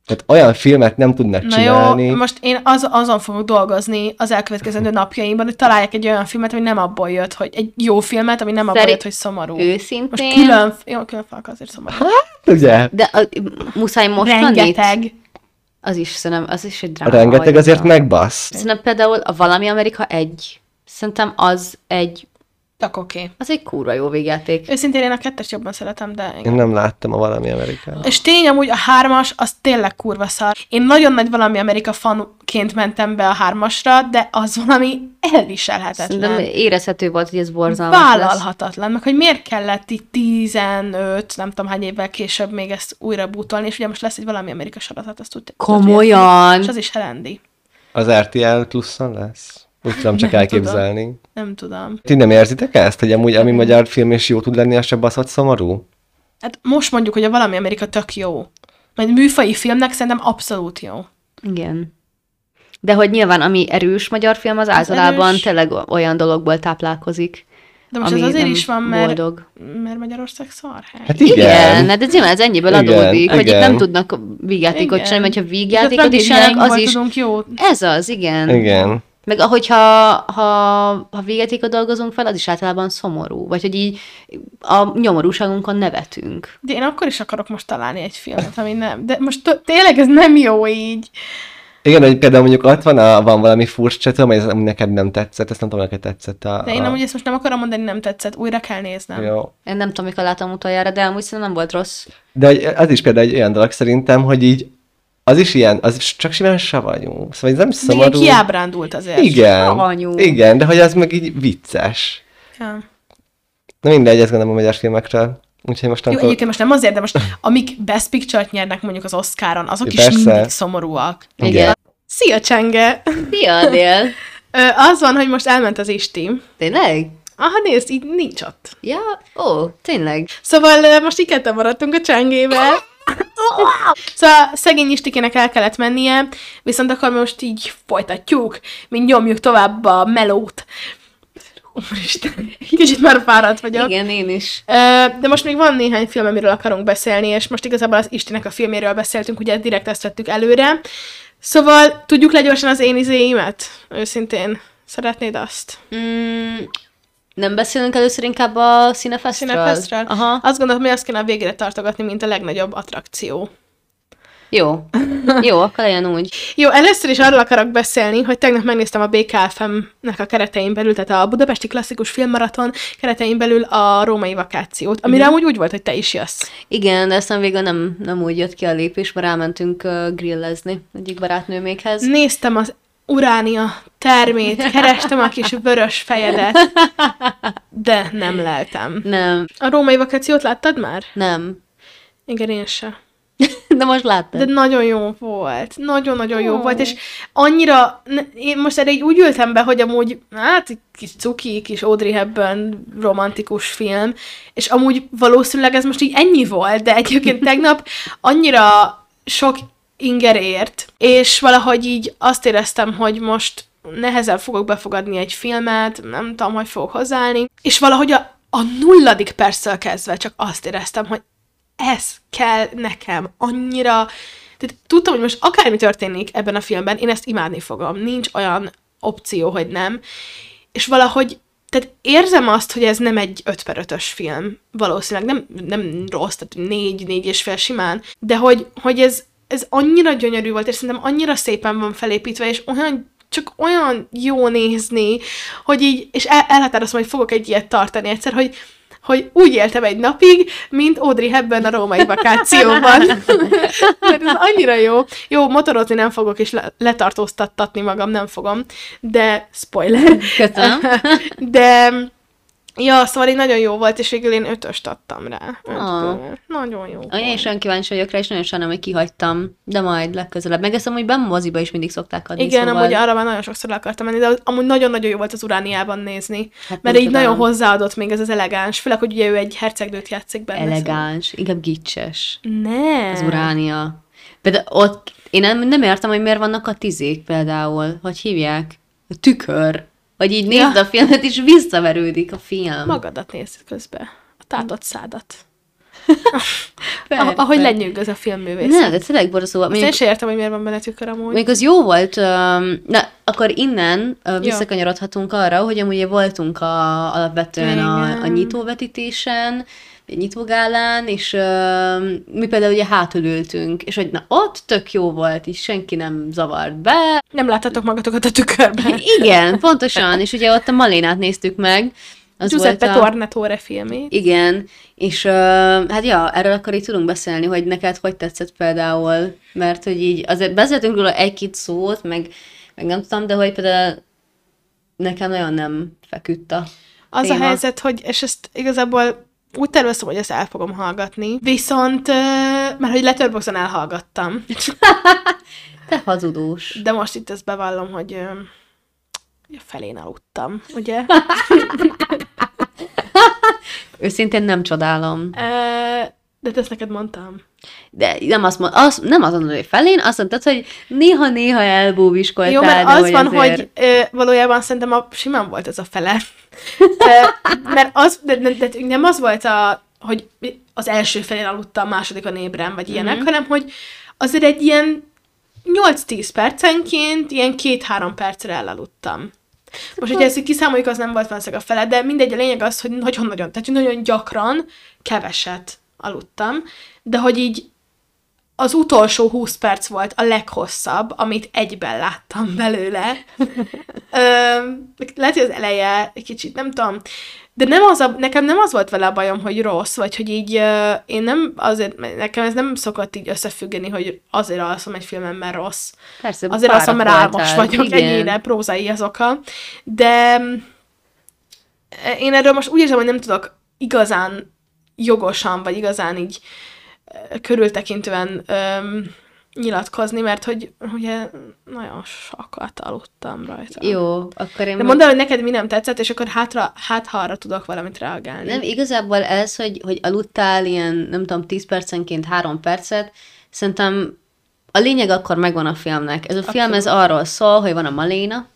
Tehát olyan filmet nem tudnak na csinálni. Jó, most én az, azon fogok dolgozni az elkövetkezendő napjaimban, hogy találják egy olyan filmet, ami nem abból jött, hogy egy jó filmet, ami nem abból jött, hogy szomorú. Őszintén. Most külön, jó, külön falak azért szomorú. Hát, ugye? De a, muszáj most rengeteg. Az is, szerintem, az is egy dráma. Rengeteg azért van. Megbasz. Szerintem például a Valami Amerika egy. Szerintem az egy... Tök oké. Okay. Az egy kurva jó végjáték. Őszintén én a kettes jobban szeretem, de... Engem. Én nem láttam a Valami Amerikát. És tény amúgy a hármas, az tényleg kurva szar. Én nagyon nagy Valami Amerika fanként mentem be a hármasra, de az valami elviselhetetlen. Szerintem érezhető volt, hogy ez borzalmas vállalhatatlan, lesz. Meg hogy miért kellett így tizenöt, nem tudom hány évvel később még ezt újra bútolni, és ugye most lesz egy Valami Amerika sorozat, azt tudtad. Komolyan! És az is herendi. Az er té el pluszon lesz? Úgy tudom csak nem elképzelni. Tudom. Nem tudom. Ti nem érzitek ezt, hogy amúgy ami magyar film is jó tud lenni, az se baszott szomorú? Hát most mondjuk, hogy a Valami Amerika tök jó. Mert műfai filmnek szerintem abszolút jó. Igen. De hogy nyilván, ami erős magyar film, az, az általában erős. Tényleg olyan dologból táplálkozik. De most ami az azért is van, mert, mert Magyarország szarhely. Hát igen. Igen, hát ez, ez ennyiből igen, adódik, igen. Hogy itt nem tudnak vígjátékot csinálni, mert ha vígjátékot is csinálnak, az is... Jót. Ez az, igen. Igen. Meg ahogy ha, ha, ha végetékot dolgozunk fel, az is általában szomorú. Vagy hogy így a nyomorúságunkon nevetünk. De én akkor is akarok most találni egy filmet, ami nem. De most tényleg ez nem jó így. Igen, hogy például mondjuk ott van, a, van valami furcsa, tudom, ami neked nem tetszett, ezt nem tudom, neked tetszett. A, a... De én amúgy ezt most nem akarom mondani, nem tetszett, újra kell néznem. Jó. Én nem tudom, mikor láttam utoljára, de amúgy szerintem nem volt rossz. De az is például egy olyan dolog szerintem, hogy így az is ilyen, az csak simán savanyú. Szóval ez nem szomorú. De kiábrándult azért. Igen. Savanyú. Igen, de hogy az meg így vicces. Ja. Na mindegy, ezt gondolom a magyar filmekről. Úgyhogy most nem... Jó, egyébként most nem azért, de most amik Best Picture-t nyernek mondjuk az Oscaron, azok persze. Is mindig szomorúak. Igen. Igen. Szia, Csenge! Szia, Adél! Az van, hogy most elment az Isti. Tényleg? Aha, nézd, így nincs ott. Ja, ó, tényleg. Szóval most így ketten maradtunk a csengével. Szóval szegény Istikének el kellett mennie, viszont akkor most így folytatjuk, mint nyomjuk tovább a melót. Úristen, kicsit már fáradt vagyok. Igen, én is. De most még van néhány film, amiről akarunk beszélni, és most igazából az Istinek a filméről beszéltünk, ugye direkt ezt vettük előre. Szóval tudjuk le gyorsan az én izéimet? Őszintén. Szeretnéd azt? Mm, nem beszélünk először inkább a Cinefestről? Cinefestről? Aha. Azt gondolom, hogy azt kéne a végére tartogatni, mint a legnagyobb attrakció. Jó. Jó, akkor legyen úgy. Jó, először is arról akarok beszélni, hogy tegnap megnéztem a bé ká ef em-nek a keretein belül, tehát a Budapesti Klasszikus Filmmaraton keretein belül a Római Vakációt, amire amúgy úgy volt, hogy te is jössz. Igen, de aztán végül nem, nem úgy jött ki a lépés, mert elmentünk grillezni egyik barátnőmékhez. Néztem az Uránia termét, kerestem a kis vörös fejedet, de nem leltem. Nem. A Római Vakációt láttad már? Nem. Igen, én sem. De most láttad. De nagyon jó volt. Nagyon-nagyon oh. jó volt, és annyira, én most erre így úgy ültem be, hogy amúgy, hát, egy kis cuki, kis Audrey Hepburn romantikus film, és amúgy valószínűleg ez most így ennyi volt, de egyébként tegnap annyira sok ingerért, és valahogy így azt éreztem, hogy most nehezen fogok befogadni egy filmet, nem tudom, hogy fogok hozzáállni, és valahogy a, a nulladik perccel kezdve csak azt éreztem, hogy ez kell nekem annyira, tehát tudtam, hogy most akármi történik ebben a filmben, én ezt imádni fogom, nincs olyan opció, hogy nem, és valahogy tehát érzem azt, hogy ez nem egy öt per ötös film, valószínűleg nem, nem rossz, tehát négy, négy és fél simán, de hogy, hogy ez ez annyira gyönyörű volt, és szerintem annyira szépen van felépítve, és olyan, csak olyan jó nézni, hogy így, és el, elhatározom, hogy fogok egy ilyet tartani egyszer, hogy, hogy úgy éltem egy napig, mint Audrey Hepburn a Római Vakációban. Mert ez annyira jó. Jó, motorozni nem fogok, és le, letartóztattatni magam, nem fogom, de spoiler. Köszönöm. De... Ja, szóval én nagyon jó volt, és végül én ötöst adtam rá. Ah. Nagyon jó. Olyan, én is olyan kíváncsi vagyok rá, és nagyon sajnálom, hogy kihagytam, de majd legközelebb. Meg ezt amúgy benn moziba is mindig szokták adni. Igen, szóval... amúgy arra már nagyon sokszor le akartam menni, de amúgy nagyon-nagyon jó volt az Urániában nézni. Hát mert így tudom. Nagyon hozzáadott még ez az elegáns, főleg, hogy ugye ő egy hercegnőt játszik benne. Elegáns, szóval. Inkább gicses. Ne. Az Uránia. Például ott, én nem, nem értem, hogy miért vannak a tizék például, hogy hívják? A tükör. Hogy így nézd ja. a filmet, és visszaverődik a film. Magadat nézd közben. A tátott szádat. Ahogy lenyűgöz a filmművészet. Nem, de tényleg borzóval. Azt én sem értem, hogy miért van benne tükör amúgy. Még az jó volt, na, akkor innen visszakanyarodhatunk arra, hogy amúgy voltunk a, alapvetően a, a nyitóvetítésen, egy nyitógálán, és uh, mi például ugye hátul ültünk, és hogy na ott tök jó volt, és senki nem zavart be. Nem láttatok magatokat a tükörben. Igen, pontosan, és ugye ott a Malénát néztük meg. Az Giuseppe a... Tornatore filmét. Igen, és uh, hát ja, erről akkor így tudunk beszélni, hogy neked hogy tetszett például, mert hogy így azért beszéltünk róla egy-két szót, meg, meg nem tudom, de hogy például nekem nagyon nem feküdt a Az téma. A helyzet, hogy, és ezt igazából úgy terveztem, hogy ezt el fogom hallgatni, viszont, mert hogy Letterboxon elhallgattam. Te hazudós. De most itt ezt bevallom, hogy a felén aludtam, ugye? Őszintén nem csodálom. De te ezt neked mondtam. De nem azt mondod, az, nem azt mondod, hogy felén, azt mondtad, hogy néha-néha elbúviskoltál. Jó, mert az van, azért... hogy ö, valójában szerintem a, simán volt ez a fele. De, mert az, de, de, de nem az volt, a, hogy az első felén aludtam, a másodikon ébren, vagy ilyenek, mm-hmm. hanem hogy azért egy ilyen nyolc-tíz percenként, ilyen két-három percre elaludtam. Most, hogyha ezt kiszámoljuk, az nem volt valószínűleg a fele, de mindegy, a lényeg az, hogy nagyon, nagyon, tehát nagyon gyakran keveset aludtam, de hogy így az utolsó húsz perc volt a leghosszabb, amit egyben láttam belőle. Ö, lehet, hogy az eleje egy kicsit, nem tudom. De nem az a, nekem nem az volt vele a bajom, hogy rossz, vagy hogy így ö, én nem azért, nekem ez nem szokott így összefüggeni, hogy azért alszom egy filmen, mert rossz. Persze, azért alszom, mert álmos vagyok, ennyire prózai az oka. De én erről most úgy érzem, hogy nem tudok igazán jogosan, vagy igazán így körültekintően öm, nyilatkozni, mert hogy ugye nagyon sokat aludtam rajta. Jó, akkor én... De mondd el, hogy neked mi nem tetszett, és akkor hátra, hátha arra tudok valamit reagálni. Nem, igazából ez, hogy, hogy aludtál ilyen, nem tudom, tíz percenként három percet, szerintem a lényeg akkor megvan a filmnek. Ez a Abszolút. film ez arról szól, hogy van a Maléna,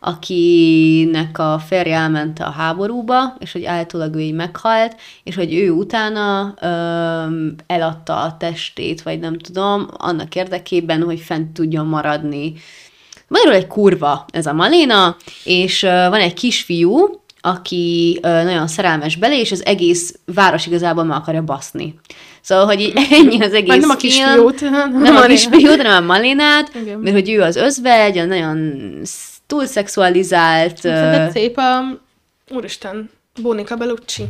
akinek a férje elment a háborúba, és hogy állítólag ő így meghalt, és hogy ő utána öm, eladta a testét, vagy nem tudom, annak érdekében, hogy fent tudjon maradni. Magyarul egy kurva ez a Maléna, és ö, van egy kisfiú, aki ö, nagyon szerelmes belé, és az egész város igazából meg akarja baszni. Szóval, hogy ennyi az egész film. Nem a kisfiút. Nem a kisfiút, hanem a Malénát, igen. Mert hogy ő az özvegy, a nagyon túl szexualizált... Szerinted szép a... Úristen, Bonica Bellucci.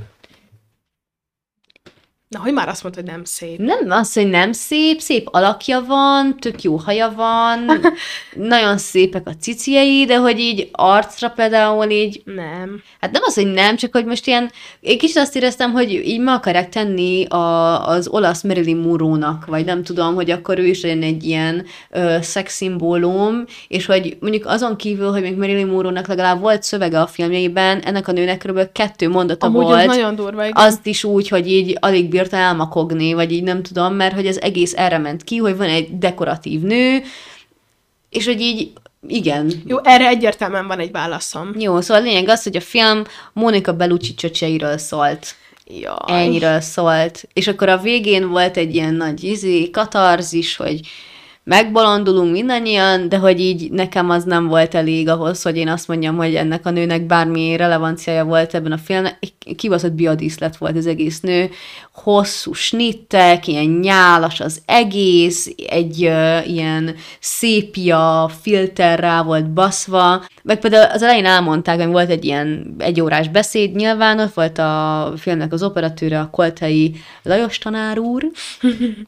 Na, hogy már azt mondta, hogy nem szép. Nem azt, hogy nem szép, szép alakja van, tök jó haja van, nagyon szépek a ciciei, de hogy így arcra például így... Nem. Hát nem az, hogy nem, csak hogy most ilyen... Én kicsit azt éreztem, hogy így meg akarják tenni a, az olasz Marilyn Monroe-nak, vagy nem tudom, hogy akkor ő is legyen egy ilyen ö, szexszimbólum, és hogy mondjuk azon kívül, hogy még Marilyn Monroe-nak legalább volt szövege a filmjeiben, ennek a nőnek körülbelül kettő mondata Amúgy volt. Amúgy az nagyon durva, igen. Azt is úgy, hogy így alig bírta elmakogni, vagy így nem tudom, mert hogy az egész erre ment ki, hogy van egy dekoratív nő, és hogy így, igen. Jó, erre egyértelműen van egy válaszom. Jó, szóval a lényeg az, hogy a film Monica Bellucci csöcseiről szólt. Jaj. Ennyiről szólt. És akkor a végén volt egy ilyen nagy izé, katarzis, hogy megbolondulunk mindannyian, de hogy így nekem az nem volt elég ahhoz, hogy én azt mondjam, hogy ennek a nőnek bármi relevanciája volt ebben a filmnek. Kibaszott biodíszlet volt az egész nő. Hosszú snittek, ilyen nyálas az egész, egy uh, ilyen szépia filterrá volt baszva. Meg például az elején elmondták, hogy volt egy ilyen egyórás beszéd, nyilván ott volt a filmnek az operatőre, a Koltai Lajos tanár úr.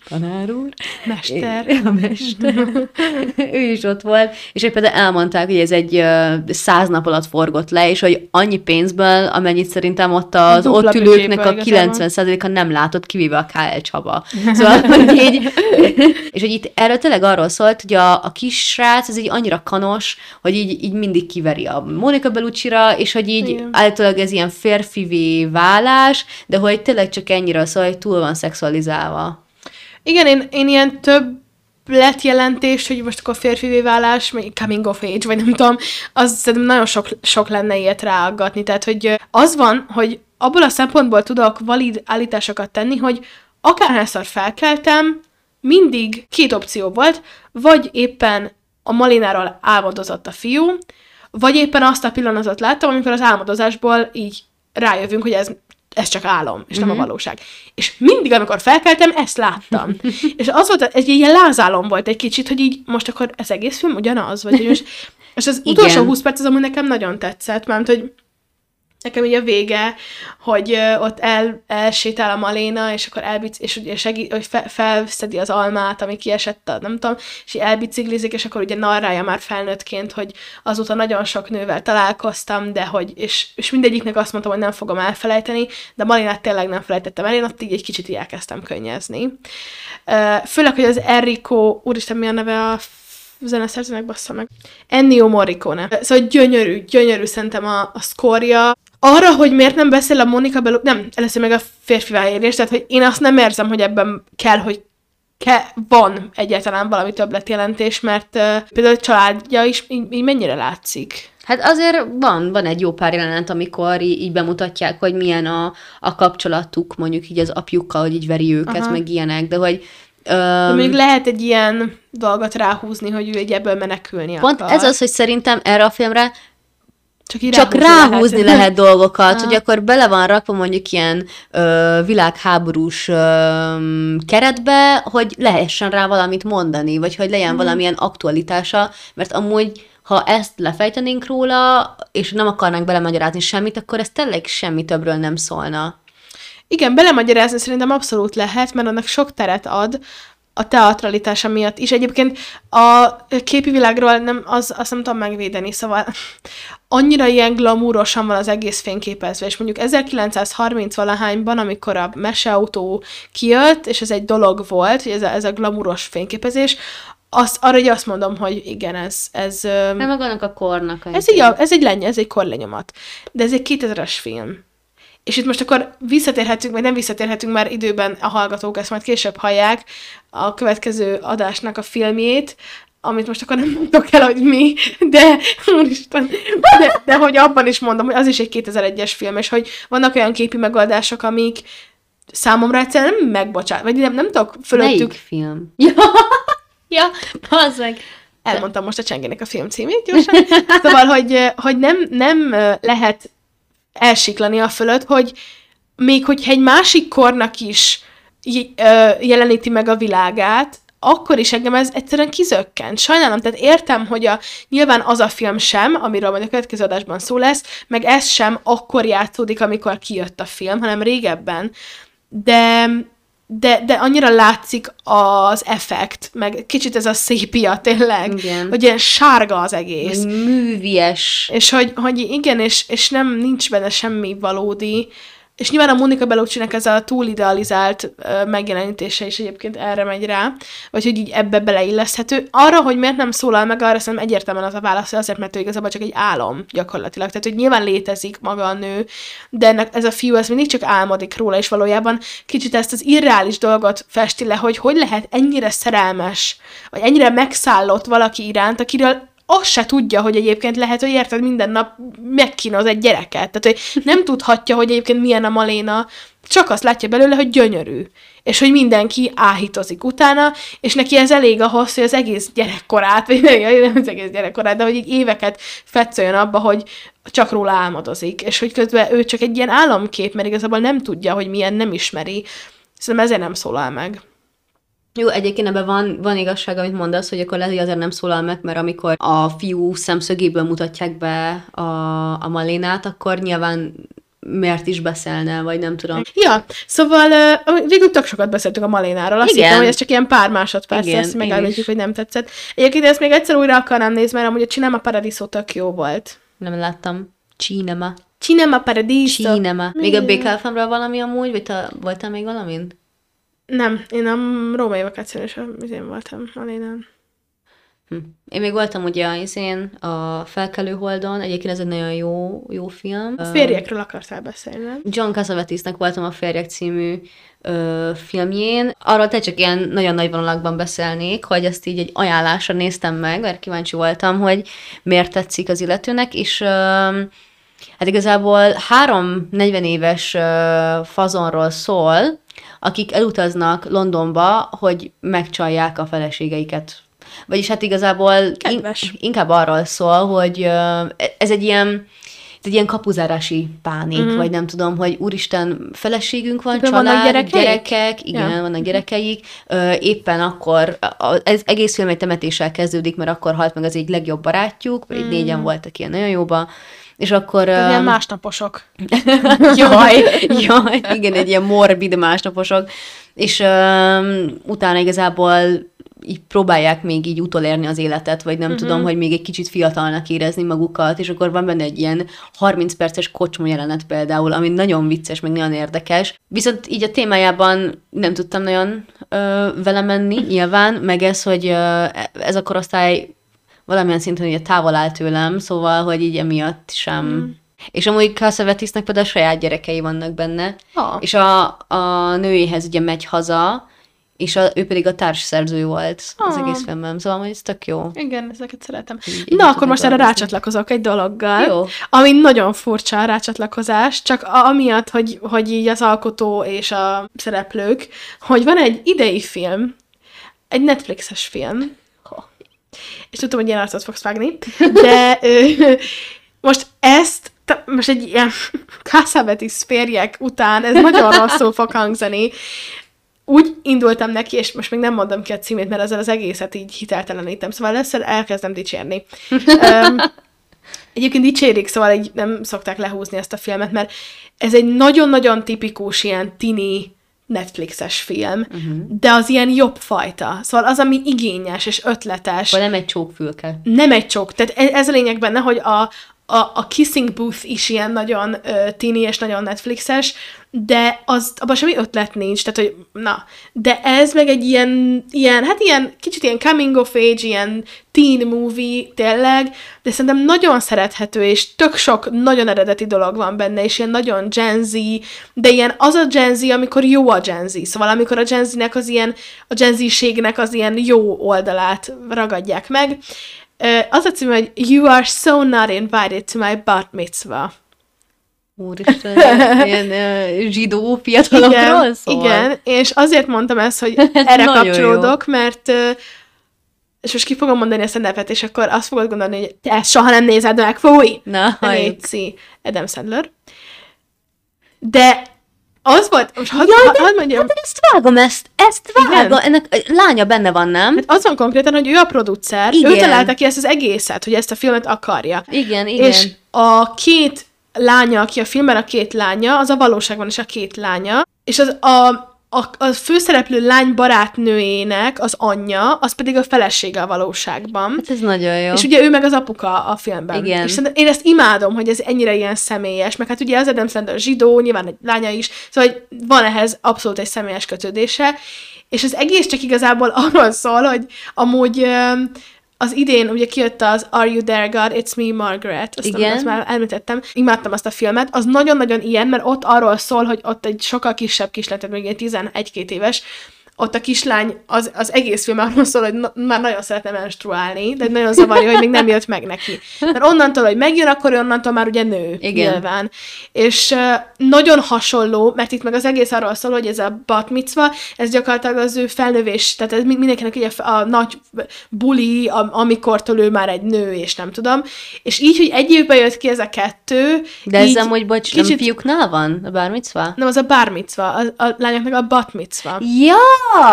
Tanár úr? Mester. É, a mester. Ő is ott volt. És hogy például elmondták, hogy ez egy száz nap alatt forgott le, és hogy annyi pénzből, amennyit szerintem ott az Dupla ott ülőknek a kilencven százaléka nem látott, kivéve a ká el Csaba. Szóval, hogy így... És hogy itt erről tényleg arról szólt, hogy a, a kis srác, ez így annyira kanos, hogy így, így mindig kiveri a Monica Bellucci-ra, és hogy így igen. Általában ez ilyen férfivé válás, de hogy tényleg csak ennyire szól, hogy túl van szexualizálva. Igen, én, én ilyen több lett jelentés, hogy most akkor férfivé válás, coming of age, vagy nem tudom, az szerintem nagyon sok, sok lenne ilyet ráaggatni. Tehát, hogy az van, hogy abból a szempontból tudok valid állításokat tenni, hogy akárhányszor felkeltem, mindig két opció volt, vagy éppen a Malénáról álmodozott a fiú, vagy éppen azt a pillanatot láttam, amikor az álmodozásból így rájövünk, hogy ez, ez csak álom, és mm-hmm. nem a valóság. És mindig, amikor felkeltem, ezt láttam. És az volt, egy ilyen lázálom volt egy kicsit, hogy így most akkor ez egész film ugyanaz, vagy most, és az utolsó igen. húsz perc az amúgy nekem nagyon tetszett, mert hogy nekem így a vége, hogy ott el, elsétál a Maléna, és akkor elbic, és ugye segít, hogy fe, felszedi az almát, ami kiesett, a, nem tudom, és elbiciklizik, és akkor ugye narrálja már felnőttként, hogy azóta nagyon sok nővel találkoztam, de hogy, és, és mindegyiknek azt mondtam, hogy nem fogom elfelejteni, de Malénát tényleg nem felejtettem el, én ott így egy kicsit így elkezdtem könnyezni. Főleg, hogy az Enrico, úristen, mi a neve a zeneszerzőnek, bassza meg? Ennio Morricone. Szóval gyönyörű, gyönyörű szerintem a, a szkórja. Arra, hogy miért nem beszél a Monica Bellucci, nem, először meg a férfi válérés, tehát hogy én azt nem érzem, hogy ebben kell, hogy ke- van egyáltalán valami többletjelentés, mert uh, például a családja is így, így mennyire látszik. Hát azért van, van egy jó pár jelenet, amikor így bemutatják, hogy milyen a, a kapcsolatuk, mondjuk így az apjukkal, hogy így veri őket, aha. meg ilyenek, de hogy Um, még lehet egy ilyen dolgot ráhúzni, hogy ő egy ebből menekülni pont akar. Ez az, hogy szerintem erre a filmre csak, csak ráhúzni lehet, lehet dolgokat, ah. hogy akkor bele van rakva mondjuk ilyen ö, világháborús ö, keretbe, hogy lehessen rá valamit mondani, vagy hogy legyen hmm. valamilyen aktualitása, mert amúgy ha ezt lefejtenénk róla, és nem akarnánk belemagyarázni semmit, akkor ez tényleg semmi többről nem szólna. Igen, belemagyarázni szerintem abszolút lehet, mert annak sok teret ad, a teatralitása miatt is. Egyébként a képi világról nem, az, azt nem tudom megvédeni, szóval annyira ilyen glamúrosan van az egész fényképezve, és mondjuk ezerkilencszázharminc-valahányban, amikor a meseautó kijött, és ez egy dolog volt, hogy ez a, ez a glamúros fényképezés, azt, arra ugye azt mondom, hogy igen, ez... ez nem magának a kornak. Ez egy, ez egy lenny, ez egy korlenyomat. De ez egy kétezres film. És itt most akkor visszatérhetünk, vagy nem visszatérhetünk, már időben a hallgatók ezt majd később hallják a következő adásnak a filmjét, amit most akkor nem mondok el, hogy mi, de, úristen, de, de hogy abban is mondom, hogy az is egy kétezer-egyes film, és hogy vannak olyan képi megoldások, amik számomra egyszerűen nem megbocsát, vagy nem, nem tudok fölöttük... Melyik film? Ja, ja, az meg... Elmondtam most a csengének a film címét gyorsan. Szóval, hogy, hogy nem, nem lehet elsiklani a fölött, hogy még hogyha egy másik kornak is jeleníti meg a világát, akkor is engem ez egyszerűen kizökkent. Sajnálom, tehát értem, hogy a, nyilván az a film sem, amiről majd a következő adásban szó lesz, meg ez sem akkor játszódik, amikor kijött a film, hanem régebben. De, de, de annyira látszik az effekt, meg kicsit ez a szépia tényleg, igen. Hogy ilyen sárga az egész. Művies. És hogy, hogy igen, és, és nem nincs benne semmi valódi. És nyilván a Monica Bellucci-nek ez a túlidealizált megjelenítése is egyébként erre megy rá, vagy hogy így ebbe beleilleszthető. Arra, hogy miért nem szólal meg, arra szerintem egyértelműen az a válasz, azért, mert ő igazából csak egy álom gyakorlatilag. Tehát, hogy nyilván létezik maga a nő, de ennek, ez a fiú, ez mindig csak álmodik róla, és valójában kicsit ezt az irreális dolgot festi le, hogy hogy lehet ennyire szerelmes, vagy ennyire megszállott valaki iránt, akiről azt se tudja, hogy egyébként lehet, hogy érted, minden nap megkínoz egy gyereket. Tehát, hogy nem tudhatja, hogy egyébként milyen a Maléna, csak azt látja belőle, hogy gyönyörű. És hogy mindenki áhítozik utána, és neki ez elég ahhoz, hogy az egész gyerekkorát, vagy nem az egész gyerekkorát, de hogy így éveket fetszöljön abba, hogy csak róla álmodozik. És hogy közben ő csak egy ilyen álomkép, mert igazából nem tudja, hogy milyen, nem ismeri. Szerintem ezért nem szólal meg. Jó, egyébként ebben van, van igazság, amit mondasz, hogy akkor lehet, hogy azért nem szólal meg, mert amikor a fiú szemszögéből mutatják be a, a Malénát, akkor nyilván miért is beszélne, vagy nem tudom. Ja, szóval végül tök sokat beszéltük a Malénáról. Azt igen. Hittem, hogy ez csak ilyen pár másodperc, igen, ezt megállítjuk, hogy nem tetszett. Egyébként ezt még egyszer újra akarnám nézni, mert amúgy a Cinema Paradiso tök jó volt. Nem láttam. Cinema. Cinema Paradiso. Cinema. Még a bé ká ef-ről valami amúgy, vagy te, voltál még valamin? Nem, én a Római Vakáción is én voltam, Malénán. Hm. Én még voltam ugye a izén, a Felkelő Holdon, egyébként ez egy nagyon jó, jó film. A férjekről akartál beszélni, nem? John Cassavetes-nek voltam a Férjek című ö, filmjén. Arról te csak ilyen nagyon nagy vonalakban beszélnék, hogy ezt így egy ajánlásra néztem meg, mert kíváncsi voltam, hogy miért tetszik az illetőnek, és... Ö, hát igazából három negyven éves fazonról szól, akik elutaznak Londonba, hogy megcsalják a feleségeiket. Vagyis hát igazából in- inkább arról szól, hogy ez egy ilyen, ez egy ilyen kapuzárási pánik, mm-hmm. vagy nem tudom, hogy úristen, feleségünk van, család, vannak gyerekek? gyerekek, igen, ja. Vannak gyerekeik, éppen akkor, ez egész film egy temetéssel kezdődik, mert akkor halt meg az egy legjobb barátjuk, vagy mm. négyen voltak ilyen nagyon jóban, és akkor... Tehát ilyen másnaposok. jaj, jaj, igen, egy ilyen morbid másnaposok. És um, utána igazából így próbálják még így utolérni az életet, vagy nem mm-hmm. tudom, hogy még egy kicsit fiatalnak érezni magukat, és akkor van benne egy ilyen harminc perces kocsma jelenet például, ami nagyon vicces, meg nagyon érdekes. Viszont így a témájában nem tudtam nagyon ö, vele menni, nyilván, meg ez, hogy ö, ez a korosztály valamilyen szinten ugye távol áll tőlem, szóval, hogy így emiatt sem. Mm. És amúgy Cassavetes-nek például a saját gyerekei vannak benne, oh. és a, a nőjéhez ugye megy haza, és a, ő pedig a társszerző volt oh. az egész filmben, szóval majd ez tök jó. Igen, ezeket szeretem. Így na, akkor most erre rácsatlakozok egy dologgal, jó. ami nagyon furcsa a rácsatlakozás, csak amiatt, hogy, hogy így az alkotó és a szereplők, hogy van egy idei film, egy Netflixes film, és tudtam, hogy ilyen arcot fogsz vágni, de ö, most ezt, t- most egy ilyen Cassavetes Férjek után, ez nagyon rosszul fog hangzani, úgy indultam neki, és most még nem mondom ki a címét, mert ezzel az egészet így hiteltelenítem, szóval ezzel elkezdem dicsérni. um, Egyébként dicsérik, szóval így nem szokták lehúzni ezt a filmet, mert ez egy nagyon-nagyon tipikus ilyen tini Netflixes film, uh-huh. de az ilyen jobb fajta. Szóval az, ami igényes és ötletes. Vagy nem egy csókfülke. Nem egy csók. Tehát ez a lényeg benne, hogy a, a, a kissing booth is ilyen nagyon uh, tini és nagyon Netflixes, de az, abban semmi ötlet nincs. Tehát, hogy na. De ez meg egy ilyen, ilyen, hát ilyen, kicsit ilyen coming of age, ilyen teen movie, tényleg, de szerintem nagyon szerethető, és tök sok nagyon eredeti dolog van benne, és ilyen nagyon Gen Z, de ilyen az a Gen Z, amikor jó a Gen Z. Szóval amikor a Gen Z-nek az ilyen, a Gen Z-ségnek az ilyen jó oldalát ragadják meg. Az a cím, hogy You Are So Not Invited to My Bat Mitzvah. Úristen, ilyen uh, zsidó fiatalokról szól. Igen, és azért mondtam ezt, hogy erre kapcsolódok, jó. mert uh, és most ki fogom mondani ezt a nevet, és akkor azt fogod gondolni, hogy te ezt soha nem nézed meg, fúj! Na, halljuk. Adam Sandler. De az volt, most hadd ha, ha, mondjam. Hát ezt vágom, ezt, ezt vágom. Igen. Ennek lánya benne van, nem? Hát az van konkrétan, hogy ő a producer, igen. ő találta ki ezt az egészet, hogy ezt a filmet akarja. Igen, igen. És a két lánya, aki a filmben a két lánya, az a valóságban is a két lánya, és az a A, a főszereplő lány barátnőjének az anyja, az pedig a felesége a valóságban. Hát ez nagyon jó. És ugye ő meg az apuka a filmben. Igen. És én ezt imádom, hogy ez ennyire ilyen személyes, meg hát ugye az Adam Sandler zsidó, nyilván egy lánya is, szóval van ehhez abszolút egy személyes kötődése, és az egész csak igazából arról szól, hogy amúgy az idén ugye kijött az Are You There, God? It's Me, Margaret. Azt, igen. Azt már elmítettem. Imádtam azt a filmet. Az nagyon-nagyon ilyen, mert ott arról szól, hogy ott egy sokkal kisebb kislány, tehát még ilyen tizenegy-két éves, ott a kislány az, az egész film arról szól, hogy na, már nagyon szeretne menstruálni, de nagyon zavarja, hogy még nem jött meg neki. Mert onnantól, hogy megjön, akkor onnantól már ugye nő, igen. nyilván. És uh, nagyon hasonló, mert itt meg az egész arról szól, hogy ez a bat micva, ez gyakorlatilag az ő felnövés, tehát ez mindenkinek ugye a nagy buli, amikortól ő már egy nő, és nem tudom. És így, hogy egy évben jött ki ez a kettő. De ez amúgy, bocs, kicsit... nem fiúknál van a bar micva? Nem, az a bar micva, a, a lányoknak a bat micva. Ja!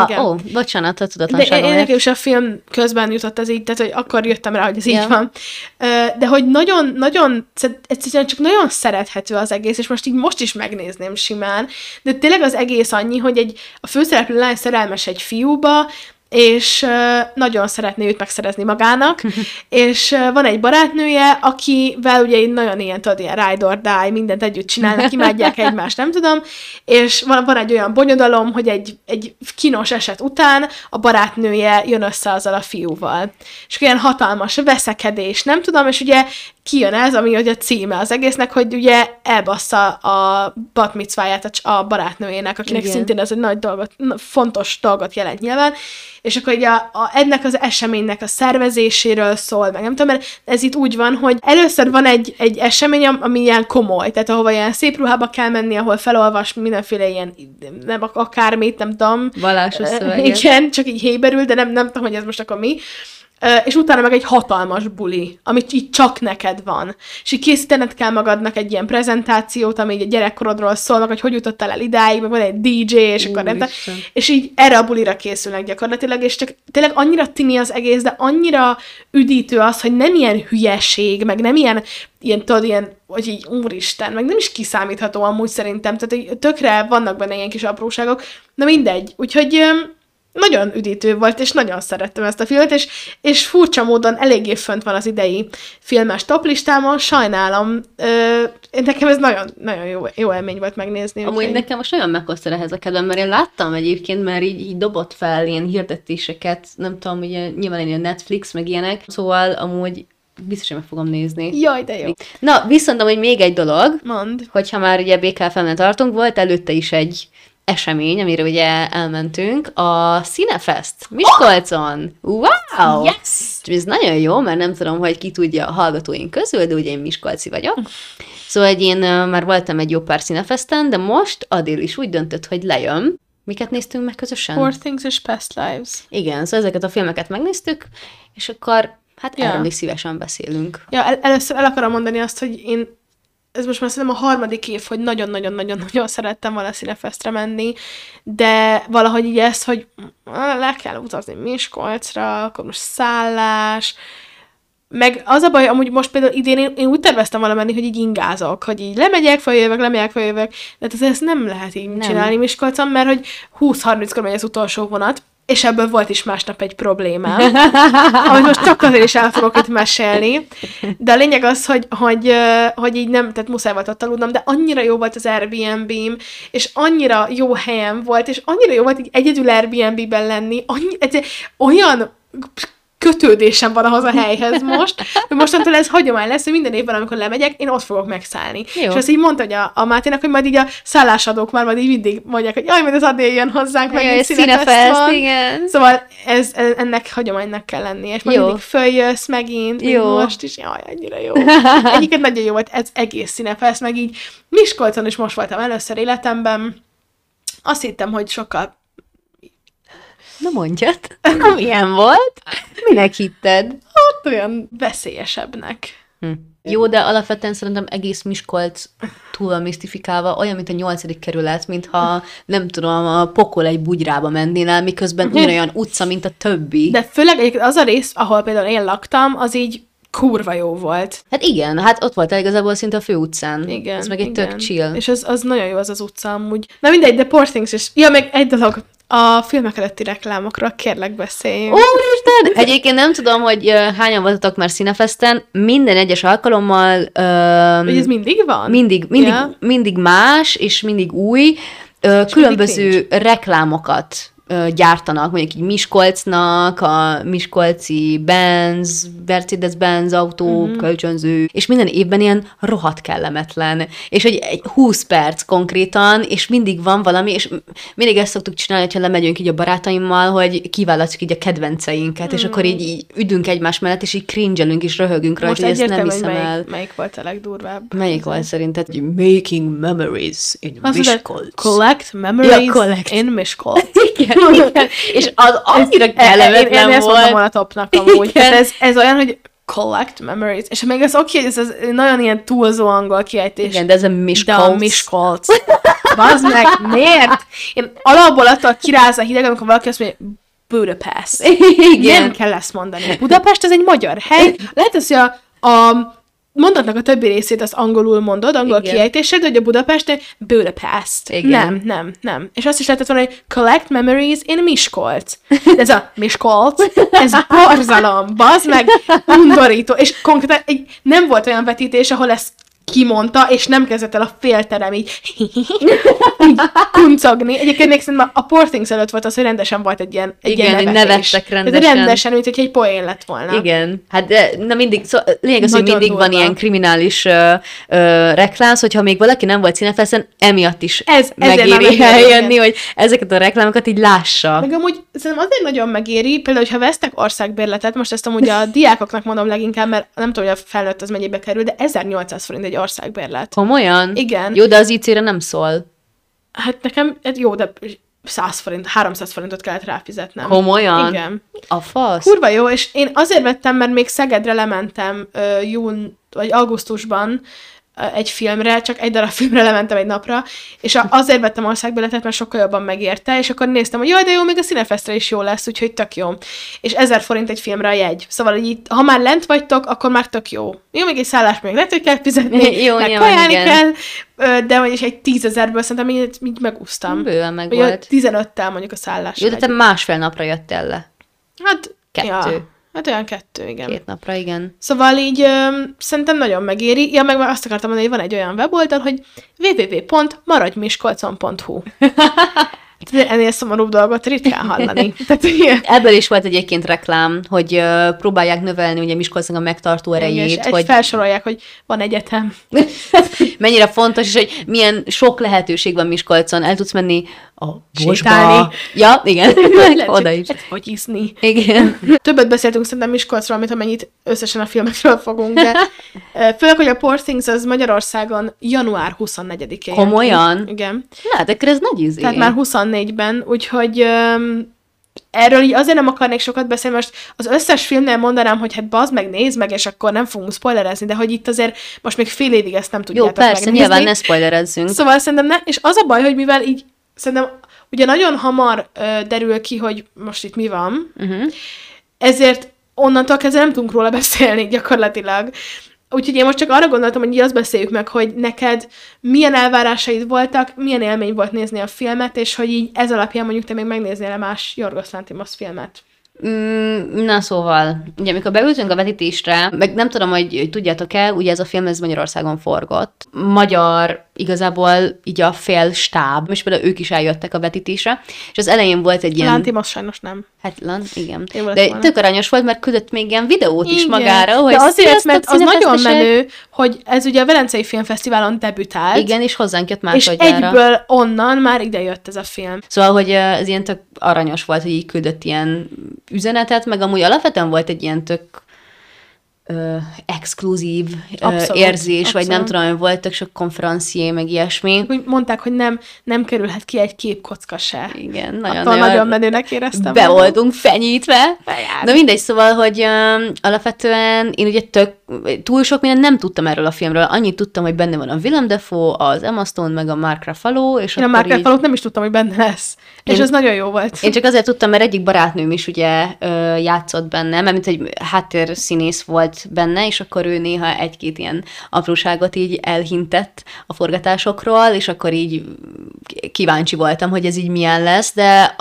Igen. Ó, bocsánat, a tudatlanságomért. De én nekem is a film közben jutott ez így, tehát hogy akkor jöttem rá, hogy ez yeah. így van. De hogy nagyon, nagyon, egyszerűen csak nagyon szerethető az egész, és most így most is megnézném simán, de tényleg az egész annyi, hogy egy, a főszereplő lány szerelmes egy fiúba, és nagyon szeretné őt megszerezni magának, és van egy barátnője, akivel ugye nagyon ilyen, tudod, ilyen ride or die, mindent együtt csinálnak, imádják egymást, nem tudom, és van, van egy olyan bonyodalom, hogy egy, egy kínos eset után a barátnője jön össze azzal a fiúval. És olyan hatalmas veszekedés, nem tudom, és ugye kijön ez, ami ugye a címe az egésznek, hogy ugye elbassza a bat micváját a barátnőjének, akinek igen. szintén ez egy nagy dolgot, fontos dolgot jelent nyilván, és akkor ugye a, a, ennek az eseménynek a szervezéséről szól, meg nem tudom, mert ez itt úgy van, hogy először van egy, egy esemény, ami ilyen komoly, tehát ahova ilyen szép ruhába kell menni, ahol felolvas mindenféle ilyen, nem akármit, nem tudom. Vallásos szöveget. Igen, csak így héberül, de nem, nem tudom, hogy ez most akkor mi. És utána meg egy hatalmas buli, amit így csak neked van. És így készítened kell magadnak egy ilyen prezentációt, ami így a gyerekkorodról szól, meg hogy hogy jutottál el idáig, meg van egy dé dzsé, és akkor nem tudom. És így erre a bulira készülnek gyakorlatilag, és csak tényleg annyira tini az egész, de annyira üdítő az, hogy nem ilyen hülyeség, meg nem ilyen, ilyen, tudod, ilyen, hogy így úristen, meg nem is kiszámítható amúgy szerintem, tehát tökre vannak benne ilyen kis apróságok, na mindegy. Úgyhogy... nagyon üdítő volt, és nagyon szerettem ezt a filmet, és, és furcsa módon eléggé fönt van az idei filmes toplistámon, sajnálom, ö, nekem ez nagyon, nagyon jó, jó élmény volt megnézni. Amúgy úgy, nekem most nagyon meghozta ehhez a kedvem, mert én láttam egyébként, mert így, így dobott fel ilyen hirdetéseket, nem tudom, ugye nyilván ilyen Netflix, meg ilyenek, szóval amúgy biztosan meg fogom nézni. Jaj, de jó. Na, viszont amúgy még egy dolog, mond. Hogyha már ugye bé ká ef em-en tartunk, volt előtte is egy esemény, amire ugye elmentünk, a Cinefest Miskolcon. Wow! Yes! És ez nagyon jó, mert nem tudom, hogy ki tudja a hallgatóink közül, de ugye én miskolci vagyok. Szóval én már voltam egy jó pár Cinefesten, de most Adél is úgy döntött, hogy lejön. Miket néztünk meg közösen? Poor Things és Past Lives. Igen, szóval ezeket a filmeket megnéztük, és akkor hát yeah. erről is szívesen beszélünk. Ja, el- először el akarom mondani azt, hogy én ez most már szerintem a harmadik év, hogy nagyon-nagyon-nagyon-nagyon szerettem volna Cinefestre menni, de valahogy így ez, hogy le kell utazni Miskolcra, akkor most szállás, Meg az a baj, amúgy most például idén én, én úgy terveztem valamenni, hogy így ingázok, hogy így lemegyek, feljövök, lemegyek, feljövök, de ezt nem lehet így nem. csinálni Miskolcon, mert hogy húsz-harminckor megy az utolsó vonat, és ebből volt is másnap egy problémám, amit most csak azért is el fogok itt mesélni, de a lényeg az, hogy, hogy, hogy így nem, tehát muszáj volt ott aludnom, de annyira jó volt az Airbnb-m, és annyira jó helyem volt, és annyira jó volt így egyedül Airbnb-ben lenni, annyi, egy, olyan kötődésem van ahhoz a helyhez most, hogy mostantól ez hagyomány lesz, hogy minden évben, amikor lemegyek, én ott fogok megszállni. Jó. És azt így mondta, hogy a, a Máténak, hogy majd így a szállásadók már majd így mindig mondják, hogy jaj, majd az adél jön hozzánk, meg egy Cinefest, igen. Szóval ez, ennek hagyománynak kell lennie, és majd mindig följössz megint, jó. most is, jaj, annyira jó. Egyiket nagyon jó volt, ez egész Cinefest, meg így Miskolcon is most voltam először életemben. Azt hittem, hogy sokkal Na mondjad, milyen volt? Minek hitted? Hát olyan veszélyesebbnek. Hm. Jó, de alapvetően szerintem egész Miskolc túl van misztifikálva, olyan, mint a nyolcadik kerület, mintha nem tudom, a pokol egy bugyrába mennél, miközben ugyanolyan utca, mint a többi. De főleg az a rész, ahol például én laktam, az így kurva jó volt. Hát igen, hát ott voltál igazából szinte a fő utcán. Igen. Ez meg egy igen. tök chill. És az, az nagyon jó az az utca amúgy. Na mindegy, de Poor Things is. Ja, meg egy dolog. A filmek előtti reklámokról kérlek beszéljünk. Úristen! Egyébként nem tudom, hogy hányan voltatok már Cinefesten, minden egyes alkalommal... Öm, hogy ez mindig van? Mindig, mindig, yeah. mindig más, és mindig új. Ö, és különböző mindig reklámokat ö, gyártanak, mondjuk így Miskolcnak, a miskolci Benz, Mercedes-Benz autó, mm-hmm. kölcsönző, és minden évben ilyen rohadt kellemetlen. És hogy egy húsz perc konkrétan, és mindig van valami, és mindig ezt szoktuk csinálni, hogyha lemegyünk így a barátaimmal, hogy kiválasztjuk így a kedvenceinket, mm. és akkor így, így üdünk egymás mellett, és így cringe-elünk és röhögünk rajta, hogy ezt nem hiszem melyik, el. Melyik volt a legdurvább? Melyik volt szerinted? Making memories in az Miskolc. Az collect memories ja, collect. in Miskolc. Igen, igen. És az annyira kellemetlen volt. Én ezt a topnak amúgy. Hát ez, ez olyan, hogy collect memories. És még az oké, okay, ez az nagyon ilyen túlzó angol kiejtés. Igen, de ez a Miskolc. De a Miskolc. Bazd meg, miért? Én alapból attól kiráz a hideg, amikor valaki azt mondja, Budapest. Igen. Nem kell ezt mondani. Budapest, ez egy magyar hely. Lehet az, hogy a, a mondatnak a többi részét azt angolul mondod, angol kiejtésed, hogy a Budapesten Budapest. Igen. Nem, nem, nem. És azt is lehetett volna, hogy collect memories in Miskolc. De ez a Miskolc, ez borzalom, bazd meg, undorító. És konkrétan egy, nem volt olyan vetítés, ahol ezt kimondta, és nem kezdett el a félterem így, így kuncogni. Egyébként még szerintem a Poor Things előtt volt az, hogy rendesen volt egy ilyen, egy igen, ilyen nevettek rendesen. Tehát rendesen, mint hogyha egy poén lett volna. Igen. Hát de, na mindig, szó, lényeg az, hogy mindig durva. Van ilyen kriminális uh, uh, reklámsz, hogyha még valaki nem volt Cinefesten, emiatt is ez, megéri eljönni, hogy ezeket a reklámokat így lássa. Meg amúgy szerintem azért nagyon megéri, például, hogyha vesztek országbérletet, most ezt amúgy a diákoknak mondom leginkább, mert nem tudom, hogy a felnőtt az mennyibe kerül, de ezernyolcszáz forint egy országbérlet. Komolyan? Igen. Jó, de az i cére nem szól. Hát nekem, hát jó, de száz forint, háromszáz forintot kellett ráfizetnem. Komolyan? Igen. A fasz? Kurva jó, és én azért vettem, mert még Szegedre lementem uh, jún, vagy augusztusban uh, egy filmre, csak egy darab filmre lementem egy napra, és a, azért vettem országbérletet, mert sokkal jobban megérte, és akkor néztem, hogy jaj, de jó, még a Cinefestre is jó lesz, úgyhogy tök jó. És ezer forint egy filmre a jegy. Szóval, hogy itt, ha már lent vagytok, akkor már tök jó. Jó, még egy szállás még lehet, hogy kell fizetni, jó, meg kajálni kell, de mondjuk egy tízezerből szerintem így, így megúsztam. Bőven meg vagy volt. tizenöttel mondjuk a szállás. Jó, de te másfél napra jöttél le. Hát, kettő. Ja, hát olyan kettő, igen. Két napra, igen. Szóval így ö, szerintem nagyon megéri. Ja, meg azt akartam mondani, hogy van egy olyan weboldal, hogy double-u double-u double-u pont maradj miskolcon pont hu. Ennél szomorúbb dolgot ritkán hallani. Tehát, ebből is volt egyébként reklám, hogy uh, próbálják növelni ugye Miskolcnak a megtartó erejét. Hogy felsorolják, hogy van egyetem. Mennyire fontos, és hogy milyen sok lehetőség van Miskolcon. El tudsz menni a bosba. Ja, igen. Oda is. Fogyiszni. Igen. Többet beszéltünk szerintem Miskolcról, mint amennyit összesen a filmekről fogunk, de főleg, hogy a Poor Things az Magyarországon január huszonnegyedikén. Komolyan? Igen. Na, de ez nagy izé. Tehát már huszonnégyben, úgyhogy um, erről így azért nem akarnék sokat beszélni, most az összes filmnél mondanám, hogy hát bazd meg, nézd meg, és akkor nem fogunk spoilerezni, de hogy itt azért most még fél évig ezt nem tudjátok megnézni. Jó, persze, megnézni. Nyilván ne spoilerezzünk. Szóval szerintem ne, és az a baj, hogy mivel így szerintem ugye nagyon hamar ö, derül ki, hogy most itt mi van, uh-huh. ezért onnantól kezdve nem tudunk róla beszélni gyakorlatilag. Úgyhogy én most csak arra gondoltam, hogy azt beszéljük meg, hogy neked milyen elvárásaid voltak, milyen élmény volt nézni a filmet, és hogy így ez alapján mondjuk te még megnéznél-e más Jorgosz Lantimosz filmet. Na szóval, ugye amikor beültünk a vetítésre, meg nem tudom, hogy, hogy tudjátok-e, ugye ez a film ez Magyarországon forgott. Magyar igazából így a fél stáb, és például ők is eljöttek a vetítésre, és az elején volt egy ilyen... Lántimos sajnos nem. Hát Lan, igen. De volna. Tök aranyos volt, mert küldött még ilyen videót igen. is magára, hogy... De azért, mert az nagyon menő, hogy ez ugye a Velencei Filmfesztiválon debütált. Igen, és hozzánk jött másodjára. És egyből onnan már ide jött ez a film. Szóval, hogy ez ilyen tök aranyos volt, hogy így küldött ilyen üzenetet, meg amúgy alapvetően volt egy ilyen tök ö, exkluzív abszolút, ö, érzés, abszolút. Vagy nem tudom, hogy volt tök sok konferencié, meg ilyesmi. Úgy mondták, hogy nem, nem kerülhet ki egy képkocka se. Igen, nagyon Attól nagyon menőnek éreztem. Beoldunk fenyítve. Bejár. Na mindegy, szóval, hogy ö, alapvetően én ugye tök, túl sok mindent nem tudtam erről a filmről. Annyit tudtam, hogy benne van a Willem Dafoe, az Emma Stone, meg a Mark Ruffalo. És én a Mark így... Ruffalo-t nem is tudtam, hogy benne lesz. Én, és ez nagyon jó volt. Én csak azért tudtam, mert egyik barátnőm is ugye ö, játszott benne, mert mint egy háttérszínész volt benne, és akkor ő néha egy-két ilyen apróságot így elhintett a forgatásokról, és akkor így kíváncsi voltam, hogy ez így milyen lesz, de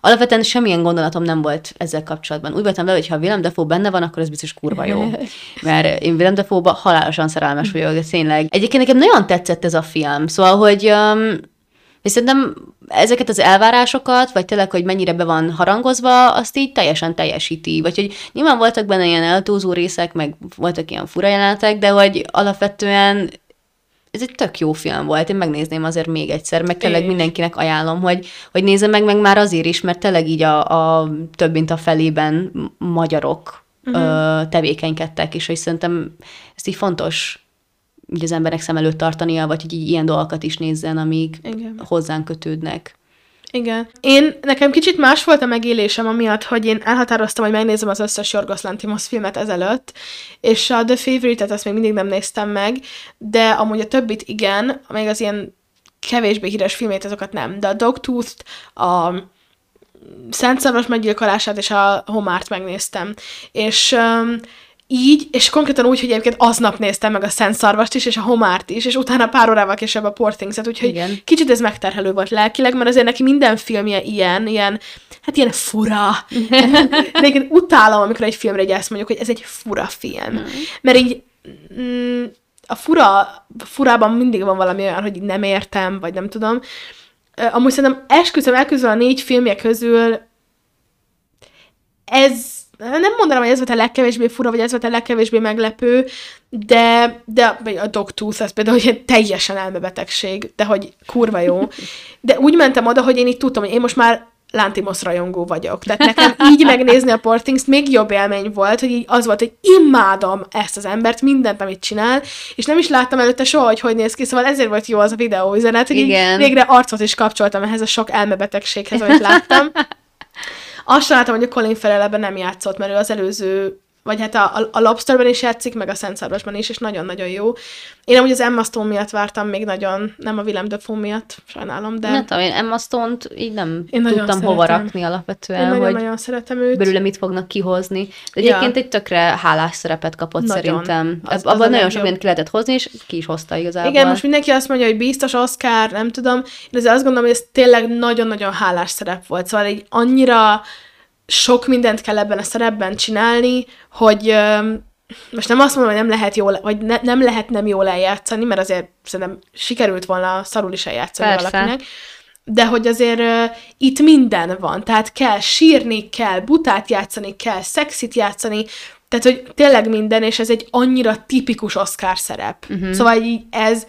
alapvetően semmilyen gondolatom nem volt ezzel kapcsolatban. Úgy voltam vele, hogy ha Willem Dafoe benne van, akkor ez biztos kurva jó. Mert én Willem Dafoe-ba halálosan szerelmes vagyok, de tényleg. Egyébként nekem nagyon tetszett ez a film, szóval, hogy... Um, és szerintem ezeket az elvárásokat, vagy tényleg, hogy mennyire be van harangozva, azt így teljesen teljesíti. Vagy hogy nyilván voltak benne ilyen eltúzó részek, meg voltak ilyen fura jelenetek, de hogy alapvetően ez egy tök jó film volt. Én megnézném azért még egyszer, meg tényleg mindenkinek ajánlom, hogy, hogy nézze meg, meg már azért is, mert tényleg így a, a több mint a felében magyarok uh-huh. tevékenykedtek, és hogy szerintem ez így fontos így az emberek szem előtt tartania, vagy hogy így ilyen dolgokat is nézzen, amik igen. hozzánk kötődnek. Igen. Én, nekem kicsit más volt a megélésem amiatt, hogy én elhatároztam, hogy megnézem az összes Jorgosz Lantimosz filmet ezelőtt, és a The Favorite-et azt még mindig nem néztem meg, de amúgy a többit igen, még az ilyen kevésbé híres filmét, azokat nem, de a Dogtooth-t, a Szent Szarvas meggyilkolását és a Homárt megnéztem. És... Um, így, és konkrétan úgy, hogy egyébként aznap néztem meg a Szent Szarvast is, és a Homárt is, és utána pár órával később a Poor Things-et, úgyhogy igen. kicsit ez megterhelő volt lelkileg, mert azért neki minden filmje ilyen, ilyen, hát ilyen fura. De én utálom, amikor egy filmre így ezt mondjuk, hogy ez egy fura film. Mm. Mert így a fura, a furában mindig van valami olyan, hogy nem értem, vagy nem tudom. Amúgy szerintem esküszöm, elközül a négy filmje közül ez nem mondanám, hogy ez volt a legkevésbé fura, vagy ez volt a legkevésbé meglepő, de, de a Dogtooth az például hogy teljesen elmebetegség, de hogy kurva jó. De úgy mentem oda, hogy én így tudtam, hogy én most már Lantimosz rajongó vagyok. Tehát nekem így megnézni a Poor Things-t még jobb élmény volt, hogy így az volt, hogy imádom ezt az embert, mindent, amit csinál, és nem is láttam előtte soha, hogy hogy néz ki, szóval ezért volt jó az a videóüzenet, hogy így végre arcot is kapcsoltam ehhez a sok elmebetegséghez, amit láttam. Azt láttam, hogy a Colin Farrell ebben nem játszott, mert ő az előző, vagy hát a, a Lobsterben is játszik, meg a Szent Szarvasban is, és nagyon-nagyon jó. Én amúgy az Emma Stone miatt vártam még nagyon, nem a Willem Dafoe miatt, sajnálom, de... Nem tudom, én Emma Stone-t így nem én tudtam szeretem. Hova rakni alapvetően, én nagyon, hogy nagyon szeretem őt. Belőle mit fognak kihozni. De egyébként ja. egy tökre hálás szerepet kapott nagyon. Szerintem. Az, abban az nagyon sok mindent ki lehetett hozni, és ki is hozta igazából. Igen, most mindenki azt mondja, hogy biztos Oscar, nem tudom. Én azért azt gondolom, hogy ez tényleg nagyon-nagyon hálás szerep volt. Szóval így annyira sok mindent kell ebben a szerepben csinálni, hogy ö, most nem azt mondom, hogy nem lehet jól, vagy ne, nem lehet nem jól eljátszani, mert azért szerintem sikerült volna szarul is eljátszani valakinek, de hogy azért ö, itt minden van, tehát kell sírni, kell butát játszani, kell szexit játszani, tehát hogy tényleg minden, és ez egy annyira tipikus Oscar szerep. Uh-huh. Szóval így ez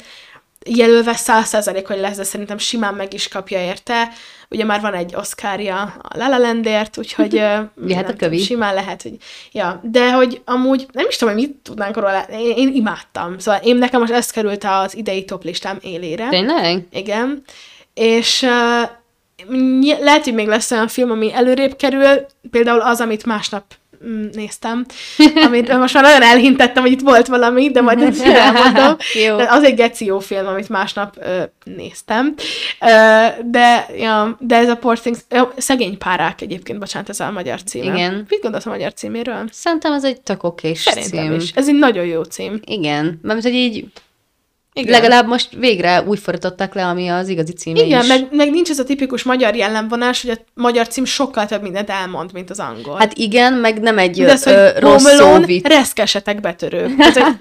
jelölve száz százalék, hogy lesz, de szerintem simán meg is kapja érte. Ugye már van egy Oscarja a La La Landért, úgyhogy ja, hát a kövi. Simán lehet, hogy... Ja, de hogy amúgy nem is tudom, hogy mit tudnánk róla. Én, én imádtam. Szóval én nekem most ez került az idei top listám élére. Tényleg? Igen. És uh, lehet, hogy még lesz olyan film, ami előrébb kerül, például az, amit másnap néztem, amit most már nagyon elhintettem, hogy itt volt valami, de majd ezt elmondom. De az egy geció film, amit másnap ö, néztem. Ö, de, ja, de ez a Poor Things, ö, Szegény párák egyébként, bocsánat, ez a magyar címe. Igen. Mit gondolsz a magyar címéről? Szerintem ez egy tök okés cím. Szerintem is. Ez egy nagyon jó cím. Igen. Mert hogy így igen. Legalább most végre úgy fordították le, ami az igazi címe igen, is. Igen, meg, meg nincs ez a tipikus magyar jellemvonás, hogy a magyar cím sokkal több mindent elmond, mint az angol. Hát igen, meg nem egy de az, ö, rossz szóvit. Reszkesetek betörők.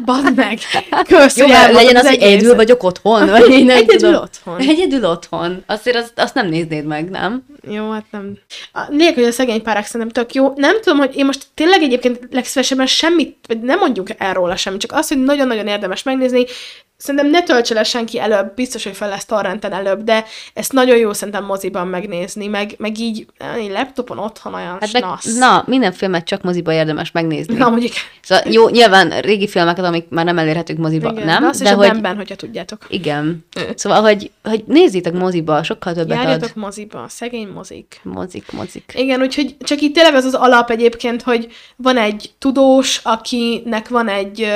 Badd meg! Kösz, jó, legyen az, az hogy egyedül vagyok otthon. Vagy én nem egyedül tudom. Otthon. Egyedül otthon. Azért azt, azt nem néznéd meg, nem? Jó, hát nem. Lényeg, hogy a Szegény párák szerintem tök jó. Nem tudom, hogy én most tényleg egyébként legszívesebben semmit, vagy nem mondjuk el róla semmit, csak azt, hogy nagyon-nagyon érdemes megnézni. Szerintem ne töltse le senki előbb, biztos, hogy fel lesz torrenten előbb, de ezt nagyon jó szerintem moziban megnézni, meg, meg így laptopon otthon olyan hát snasz. Na, minden filmet csak moziban érdemes megnézni. Na, mondjuk. Szóval jó, nyilván régi filmeket, amik már nem elérhetők moziban, nem? De azt de is hogy... a benben, hogyha tudjátok. Igen. Szóval, hogy, hogy nézzétek moziba, sokkal többet járjatok ad. Járjatok moziba, szegény mozik. Mozik, mozik. Igen, úgyhogy csak így tényleg az az alap egyébként, hogy van egy tudós, akinek van egy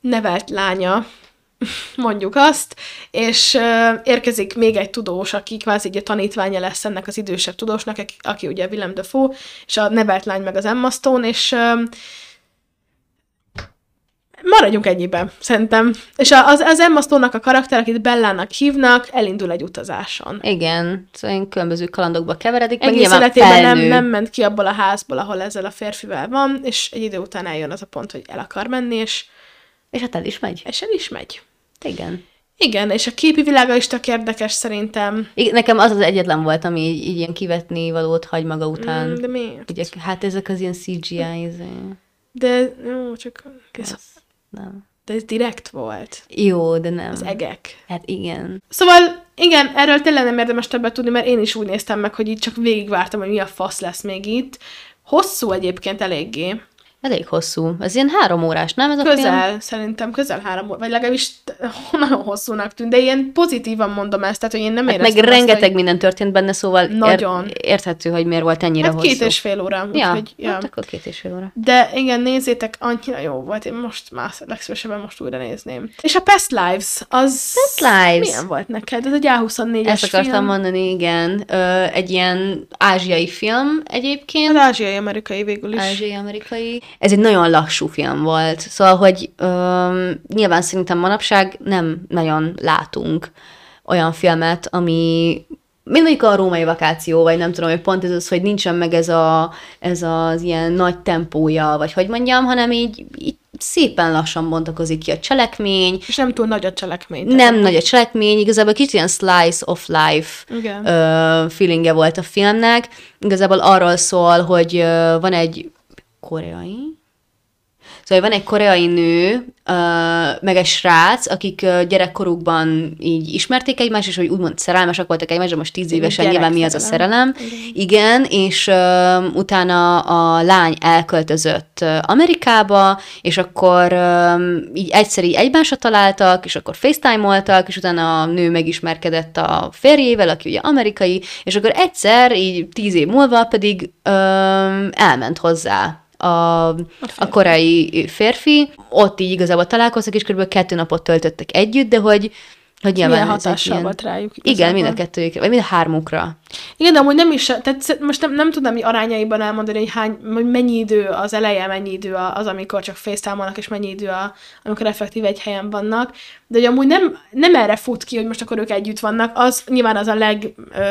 nevelt lánya, mondjuk azt, és uh, érkezik még egy tudós, aki kvázi a tanítványa lesz ennek az idősebb tudósnak, aki, aki ugye Willem Dafoe, és a nevelt lány meg az Emma Stone, és uh, maradjunk ennyiben, szerintem. És az, az Emma Stone-nak a karakter, akit Bellának hívnak, elindul egy utazáson. Igen, szóval különböző kalandokba keveredik, meg nyilván felnő. Nem, nem ment ki abból a házból, ahol ezzel a férfivel van, és egy idő után eljön az a pont, hogy el akar menni, és és hát el is megy. És el is megy. Igen. Igen, és a képi világa is tök érdekes szerintem. Igen, nekem az az egyetlen volt, ami így, így ilyen kivetni valót hagy maga után. Mm, de miért? Ugye, hát ezek az ilyen cé gé í. De jó, csak... Ez, ez, nem. De ez direkt volt. Jó, de nem. Az egek. Hát igen. Szóval... Igen, erről tényleg nem érdemes többet tudni, mert én is úgy néztem meg, hogy így csak végigvártam, hogy mi a fasz lesz még itt. Hosszú egyébként eléggé. Elég hosszú. Ez ilyen három órás, nem? Ez a közel, film? Szerintem közel három órás, vagy legalábbis nagyon hosszúnak tűnt, de ilyen pozitívan mondom ezt, tehát hogy én nem éreztem. Hát meg rengeteg azt, minden történt benne, szóval nagyon. Ér- érthető, hogy miért volt ennyire hát hosszú. Hát két és fél óra. Ja, úgyhogy, ja. Hát akkor két és fél óra. De igen, nézzétek, annyira jó volt, én most már legszívesebben most újra nézném. És a Past Lives, az Past Lives. Milyen volt neked? Ez egy á huszonnégyes ezt akartam film. Mondani, igen. Ö, egy ilyen ázsiai film egyébként. Az ázsiai-amerikai végül is. Ázsiai-amerikai. Ez egy nagyon lassú film volt, szóval, hogy ö, nyilván szerintem manapság nem nagyon látunk olyan filmet, ami mint mondjuk a Római Vakáció, vagy nem tudom, hogy pont ez az, hogy nincsen meg ez, a, ez az ilyen nagy tempója, vagy hogy mondjam, hanem így, így szépen lassan bontakozik ki a cselekmény. És nem túl nagy a cselekmény. Tehát. Nem nagy a cselekmény, igazából kicsit ilyen slice of life ö, feelingje volt a filmnek. Igazából arról szól, hogy ö, van egy koreai. Szóval van egy koreai nő, meg egy srác, akik gyerekkorukban így ismerték egymást, és hogy úgymond szerelmesek voltak egymásra, most tíz évesen nyilván mi az a szerelem. Igen, és uh, utána a lány elköltözött Amerikába, és akkor um, így egyszer így egymásra találtak, és akkor FaceTime-oltak, és utána a nő megismerkedett a férjével, aki ugye amerikai, és akkor egyszer, így tíz év múlva pedig um, elment hozzá. A, a korai férfi, ott így igazából találkoztak, és körülbelül kettő napot töltöttek együtt, de hogy, hogy nyilván... Milyen hatással ilyen... volt rájuk. Igazából. Igen, mind a kettőjükre, vagy mind a hármukra. Igen, de amúgy nem is, tehát most nem, nem tudom arányaiban elmondani, hogy, hány, hogy mennyi idő az eleje, mennyi idő az, amikor csak FaceTime-olnak, és mennyi idő, a, amikor effektív egy helyen vannak, de hogy amúgy nem, nem erre fut ki, hogy most akkor ők együtt vannak, az nyilván az a leg... Ö,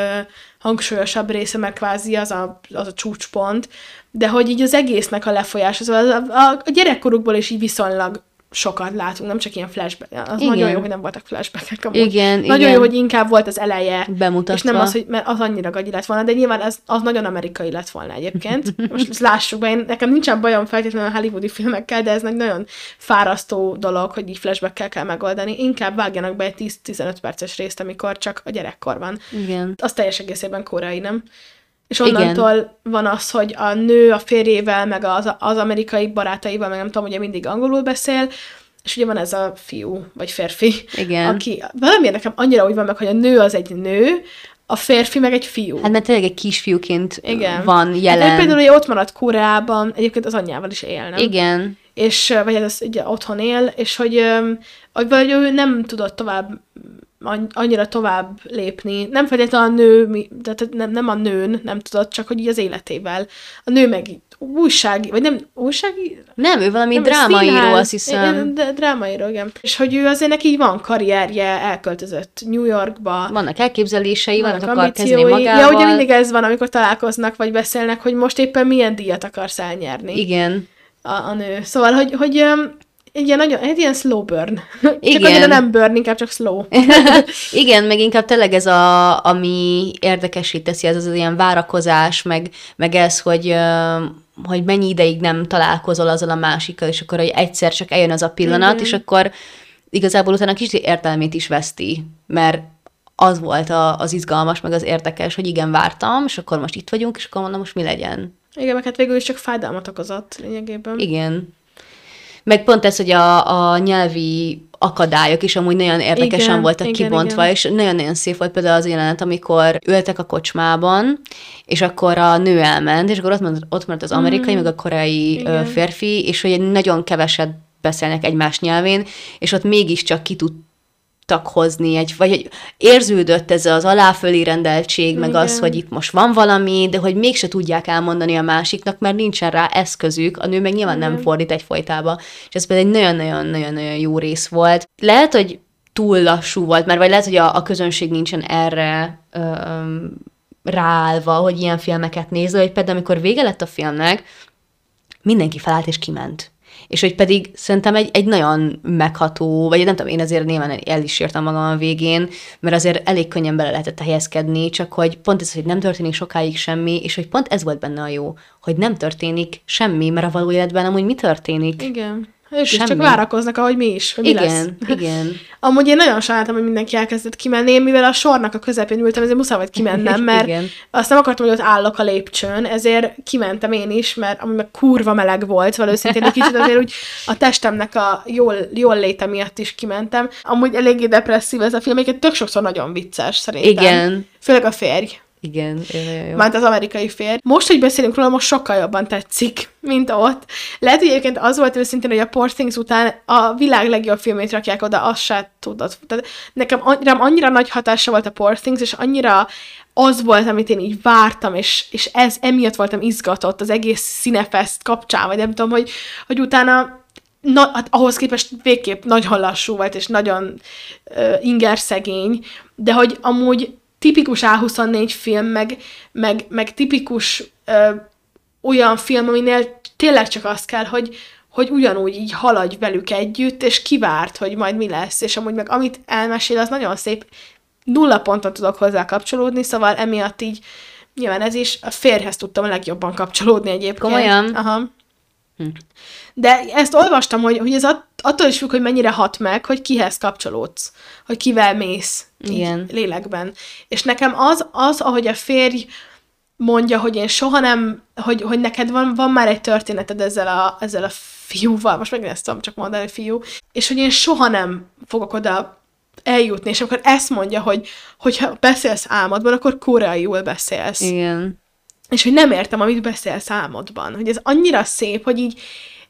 hangsúlyosabb része, mert kvázi az a, az a csúcspont, de hogy így az egésznek a lefolyás, az a, a, a gyerekkorukból is így viszonylag sokat látunk, nem csak ilyen flashback. Az igen. Nagyon jó, hogy nem voltak flashbackek amúgy. Igen, nagyon igen. Jó, hogy inkább volt az eleje. Bemutatva. És nem az, hogy mert az annyira gagyi lett volna, de nyilván az, az nagyon amerikai lett volna egyébként. Most lássuk be, én, nekem nincsen bajom feltétlenül a hollywoodi filmekkel, de ez egy nagyon fárasztó dolog, hogy így flashbackkel kell megoldani. Inkább vágjanak be egy tíz-tizenöt perces részt, amikor csak a gyerekkor van. Igen. Az teljes egészében koreai, nem? És onnantól igen. Van az, hogy a nő a férjével, meg az, az amerikai barátaival, meg nem tudom, ugye mindig angolul beszél, és ugye van ez a fiú, vagy férfi, igen. Aki valamiért nekem annyira úgy van meg, hogy a nő az egy nő, a férfi meg egy fiú. Hát mert tényleg egy kisfiúként igen. van jelen. Hát, például ugye ott maradt Koreában, egyébként az anyjával is él, nem? Igen. És, vagy hát az ugye otthon él, és hogy, hogy ő nem tudott tovább, annyira tovább lépni. Nem feltétlenül a nő, tehát nem, nem a nőn nem tudott, csak hogy így az életével. A nő meg újsági, vagy nem újsági? Nem, ő valami drámaíró, azt hiszem. Drámaíró, igen. És hogy ő azért neki így van karrierje, elköltözött New Yorkba. Vannak elképzelései, vannak akar kezdeni magával. Ja, ugye mindig ez van, amikor találkoznak, vagy beszélnek, hogy most éppen milyen díjat akarsz elnyerni. Igen. A, a nő. Szóval, hogy... hogy egy ilyen, nagyon, egy ilyen slow burn. Igen. Csak annyira nem burn, inkább csak slow. Igen, meg inkább tényleg ez, a, ami érdekessé teszi, ez az, az ilyen várakozás, meg, meg ez, hogy, hogy mennyi ideig nem találkozol azzal a másikkal, és akkor hogy egyszer csak eljön az a pillanat, mm-hmm. és akkor igazából utána kicsit értelmét is veszti, mert az volt a, az izgalmas, meg az érdekes, hogy igen, vártam, és akkor most itt vagyunk, és akkor mondom, most mi legyen. Igen, meg hát végül is csak fájdalmat okozott lényegében. Igen. Meg pont ez, hogy a, a nyelvi akadályok is amúgy nagyon érdekesen igen, voltak igen, kibontva, igen. És nagyon-nagyon szép volt például az jelenet, amikor ültek a kocsmában, és akkor a nő elment, és akkor ott maradt, ott maradt az amerikai, mm. meg a koreai igen. férfi, és hogy nagyon keveset beszélnek egymás nyelvén, és ott mégiscsak ki tudtak hozni, egy, vagy hogy érződött ez az aláfölé rendeltség, igen. meg az, hogy itt most van valami, de hogy mégse tudják elmondani a másiknak, mert nincsen rá eszközük, a nő meg nyilván igen. nem fordít egyfolytába. És ez például egy nagyon-nagyon-nagyon jó rész volt. Lehet, hogy túl lassú volt, mert vagy lehet, hogy a, a közönség nincsen erre öm, ráállva, hogy ilyen filmeket nézve, hogy például amikor vége lett a filmnek, mindenki felállt és kiment. És hogy pedig szerintem egy, egy nagyon megható, vagy nem tudom, én azért néven el is írtam magam a végén, mert azért elég könnyen bele lehetett helyezkedni, csak hogy pont ez, hogy nem történik sokáig semmi, és hogy pont ez volt benne a jó, hogy nem történik semmi, mert a való életben amúgy mi történik? Igen. Ők is csak várakoznak, ahogy mi is, hogy mi igen, lesz. Igen, igen. Amúgy én nagyon sajnáltam, hogy mindenki elkezdett kimenni, mivel a sornak a közepén ültem, ezért muszáj volt kimennem, mert igen. azt nem akartam, hogy ott állok a lépcsőn, ezért kimentem én is, mert amúgy meg kurva meleg volt, valószínűleg egy kicsit azért úgy a testemnek a jól, jól léte miatt is kimentem. Amúgy eléggé depresszív ez a film, egyébként tök sokszor nagyon vicces szerintem. Igen. Főleg a férj. Igen, jó. Mánt az amerikai férj. Most, hogy beszélünk róla, most sokkal jobban tetszik, mint ott. Lehet, hogy egyébként az volt őszintén, hogy a Poor Things után a világ legjobb filmét rakják oda, azt se tudod. Tehát nekem annyira nagy hatása volt a Poor Things, és annyira az volt, amit én így vártam, és, és ez emiatt voltam izgatott az egész Cinefest kapcsán, vagy nem tudom, hogy, hogy utána na, hát ahhoz képest végképp nagyon lassú volt, és nagyon uh, ingerszegény, de hogy amúgy tipikus á huszonnégy film, meg, meg, meg tipikus ö, olyan film, aminél tényleg csak az kell, hogy, hogy ugyanúgy így haladj velük együtt, és kivárt, hogy majd mi lesz. És amúgy meg amit elmesél, az nagyon szép. Nulla ponton tudok hozzá kapcsolódni, szóval emiatt így nyilván ez is a férjhez tudtam a legjobban kapcsolódni egyébként. Komolyan? Aha. Hm. De ezt olvastam, hogy, hogy ez attól is függ, hogy mennyire hat meg, hogy kihez kapcsolódsz, hogy kivel mész lélekben. És nekem az, az, ahogy a férj mondja, hogy én soha nem, hogy, hogy neked van, van már egy történeted ezzel a, ezzel a fiúval, most meg ezt tudom csak mondani, hogy fiú, és hogy én soha nem fogok oda eljutni, és akkor ezt mondja, hogy hogyha beszélsz álmodban, akkor koreaiul beszélsz. Igen. És hogy nem értem, amit beszélsz álmodban. Hogy ez annyira szép, hogy így,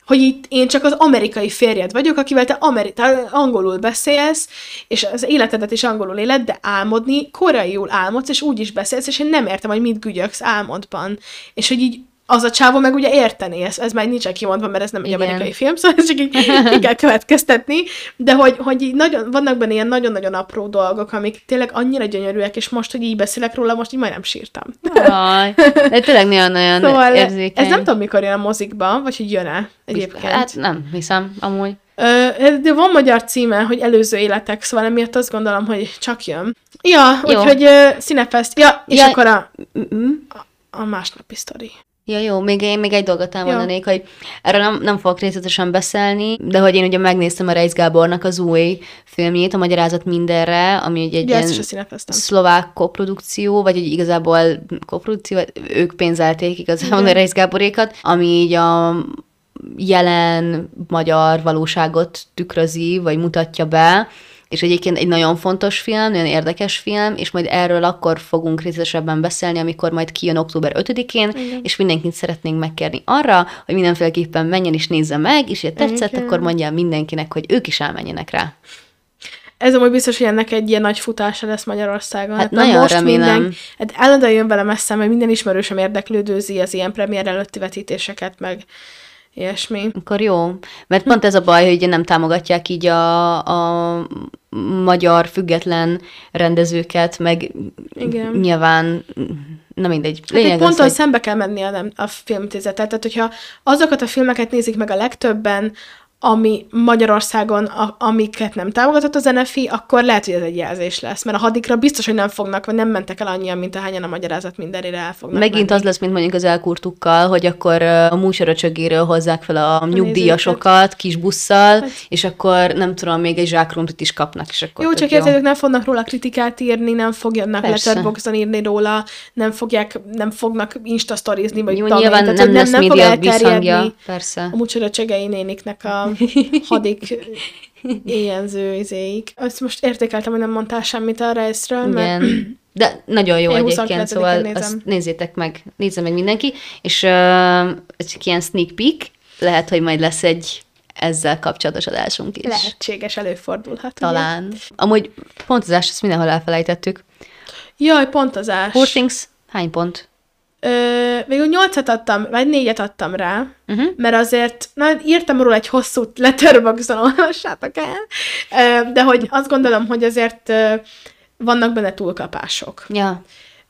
hogy itt én csak az amerikai férjed vagyok, akivel te, ameri- te angolul beszélsz, és az életedet is angolul éled, de álmodni, koreaiul álmodsz, és úgy is beszélsz, és én nem értem, hogy mit gügyöksz álmodban. És hogy így az a csávó meg ugye érteni, ez, ez már nincsen kimondva, mert ez nem egy igen. amerikai film, szóval csak így ki kell következtetni, de hogy, hogy így nagyon, vannak benne ilyen nagyon-nagyon apró dolgok, amik tényleg annyira gyönyörűek, és most, hogy így beszélek róla, most így majdnem sírtam. Aj, de tényleg nagyon-nagyon szóval érzékeny. Ez nem tudom, mikor jön a mozikba, vagy hogy jön-e egyébként. Hát nem, hiszem, amúgy. De van magyar címe, hogy előző életek, szóval emiatt azt gondolom, hogy csak jön. Ja, úgyhogy uh, Cinefest. Ja, és ja, akkor a, a, a másnapi sztori. Ja, jó, még én még egy dolgot elmondanék, jó. Hogy erről nem, nem fogok részletesen beszélni, de hogy én ugye megnéztem a Reisz Gábornak az új filmjét, a Magyarázat mindenre, ami ugye egy ja, ilyen szlovák koprodukció, vagy egy igazából koprodukció, ők pénzelték igazából a Reisz Gáborékat, ami így a jelen magyar valóságot tükrözi, vagy mutatja be, És egyébként egy nagyon fontos film, nagyon érdekes film, és majd erről akkor fogunk részletesebben beszélni, amikor majd kijön október ötödikén, igen. és mindenkit szeretnénk megkérni arra, hogy mindenféleképpen menjen és nézze meg, és ha tetszett, igen. akkor mondja mindenkinek, hogy ők is elmenjenek rá. Ez amúgy biztos, hogy ennek egy ilyen nagy futása lesz Magyarországon. Hát, hát nagyon most remélem. Minden, hát állandóan jön velem messze, mert minden ismerősöm érdeklődőzi az ilyen premier előtti vetítéseket, meg ilyesmi. Akkor jó. Mert pont ez a baj, hogy ugye nem támogatják így a, a magyar független rendezőket, meg igen. nyilván... Na mindegy. Lényeg hát ponton az, hogy... szembe kell menni a, a filmtézetet. Tehát, hogyha azokat a filmeket nézik meg a legtöbben, ami Magyarországon, a, amiket nem támogatott a zenefi, akkor lehet, hogy ez egy jelzés lesz. Mert a hadikra biztos, hogy nem fognak, vagy nem mentek el annyian, mint ahányan a magyarázat mindenére el fognak Megint menni. Az lesz, mint mondjuk az elkurtukkal, hogy akkor a músora csögéről hozzák fel a, a nyugdíjasokat kis busszal, hát. És akkor nem tudom, még egy zsákrumplit is kapnak. És akkor jó, csak érted, nem fognak róla kritikát írni, nem fognak Letterboxon írni róla, nem fogják, nem fognak instasztorizni, vagy talán. Nyilván tehát, nem, nem, nem fog elterjedni a músora csögei néniknek a hadik éjjelző izéig. Azt most értékeltem, hogy nem mondtál semmit a Reiszről, mert... Igen. De nagyon jó egyébként, szóval azt nézzétek meg, nézze meg mindenki, és uh, csak ilyen sneak peek, lehet, hogy majd lesz egy ezzel kapcsolatos adásunk is. Lehetséges, előfordulhat. Talán. Ugye? Amúgy pontozást, ezt mindenhol elfelejtettük. Jaj, pontozás. Poor Things, hány pont? Ö, végül nyolcat adtam, vagy négyet adtam rá, uh-huh. mert azért, na, írtam róla egy hosszút Letterboxon, olvassátok el, ö, de hogy azt gondolom, hogy azért ö, vannak benne túlkapások. Ja.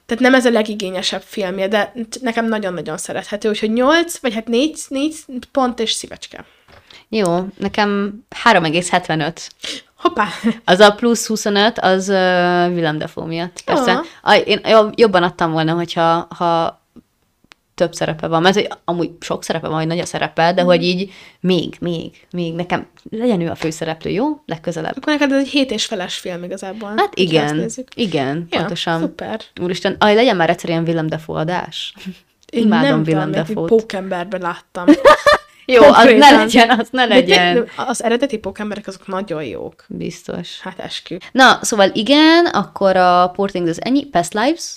Tehát nem ez a legigényesebb filmje, de nekem nagyon-nagyon szerethető, úgyhogy nyolc, vagy hát négy, négy pont és szívecske. Jó, nekem három egész hetvenöt. Hoppá! Az a plusz huszonöt, az uh, Willem Dafoe miatt, persze. A, én jobban adtam volna, hogyha ha több szerepe van, mert hogy amúgy sok szerepe van, hogy nagy a szerepe, de mm. hogy így még, még, még nekem legyen ő a főszereplő, jó? Legközelebb. Akkor neked ez egy hét és feles film igazából. Hát igen, igen, ja, pontosan. Szuper. Úristen, aj, legyen már egyszer ilyen Willem Dafoe adás. Én imádom Willem Dafoe-t. Nem tudom, Pókemberben láttam. Jó, konkrétan. Az ne legyen, az ne legyen. De, de az eredeti pókemberek azok nagyon jók. Biztos. Hát eskü. Na, szóval igen, akkor a Poor Things az ennyi. Past Lives?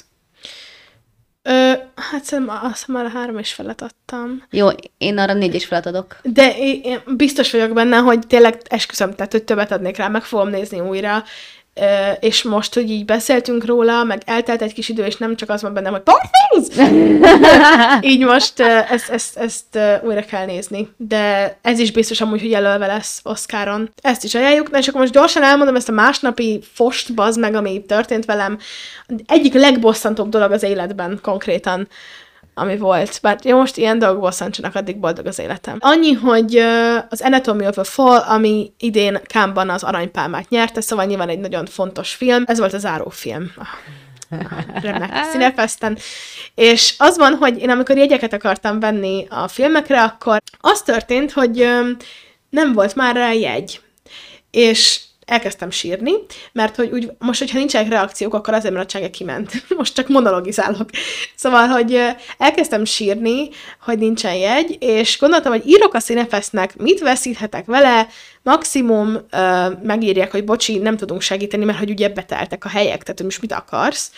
Ö, hát szerintem azt már a három és felet adtam. Jó, én arra négy és felet adok. De én biztos vagyok benne, hogy tényleg esküszöm, tehát hogy többet adnék rá, meg fogom nézni újra. Ö, és most, hogy így beszéltünk róla, meg eltelt egy kis idő, és nem csak az van bennem, hogy Poor Things! Így most ezt, ezt, ezt újra kell nézni. De ez is biztos amúgy, hogy jelölve lesz Oscaron. Ezt is ajánljuk. Na, és akkor most gyorsan elmondom ezt a másnapi fost, bazd meg, ami történt velem. Egyik legbosszantóbb dolog az életben konkrétan, ami volt. Bár jó, most ilyen dolgok bosszantsanak, addig boldog az életem. Annyi, hogy az Anatomy of a Fall, ami idén Cannes-ban az aranypálmát nyerte, szóval nyilván egy nagyon fontos film. Ez volt a zárófilm. Remek, Cinefesten. És az van, hogy én amikor jegyeket akartam venni a filmekre, akkor az történt, hogy nem volt már rá jegy. És elkezdtem sírni, mert hogy úgy, most, hogyha nincsenek reakciók, akkor azért, mert a csenge kiment. Most csak monologizálok. Szóval, hogy elkezdtem sírni, hogy nincsen jegy, és gondoltam, hogy írok a Cinefestnek, mit veszíthetek vele, maximum uh, megírják, hogy bocsi, nem tudunk segíteni, mert hogy ugye beteltek a helyek, tehát most mit akarsz.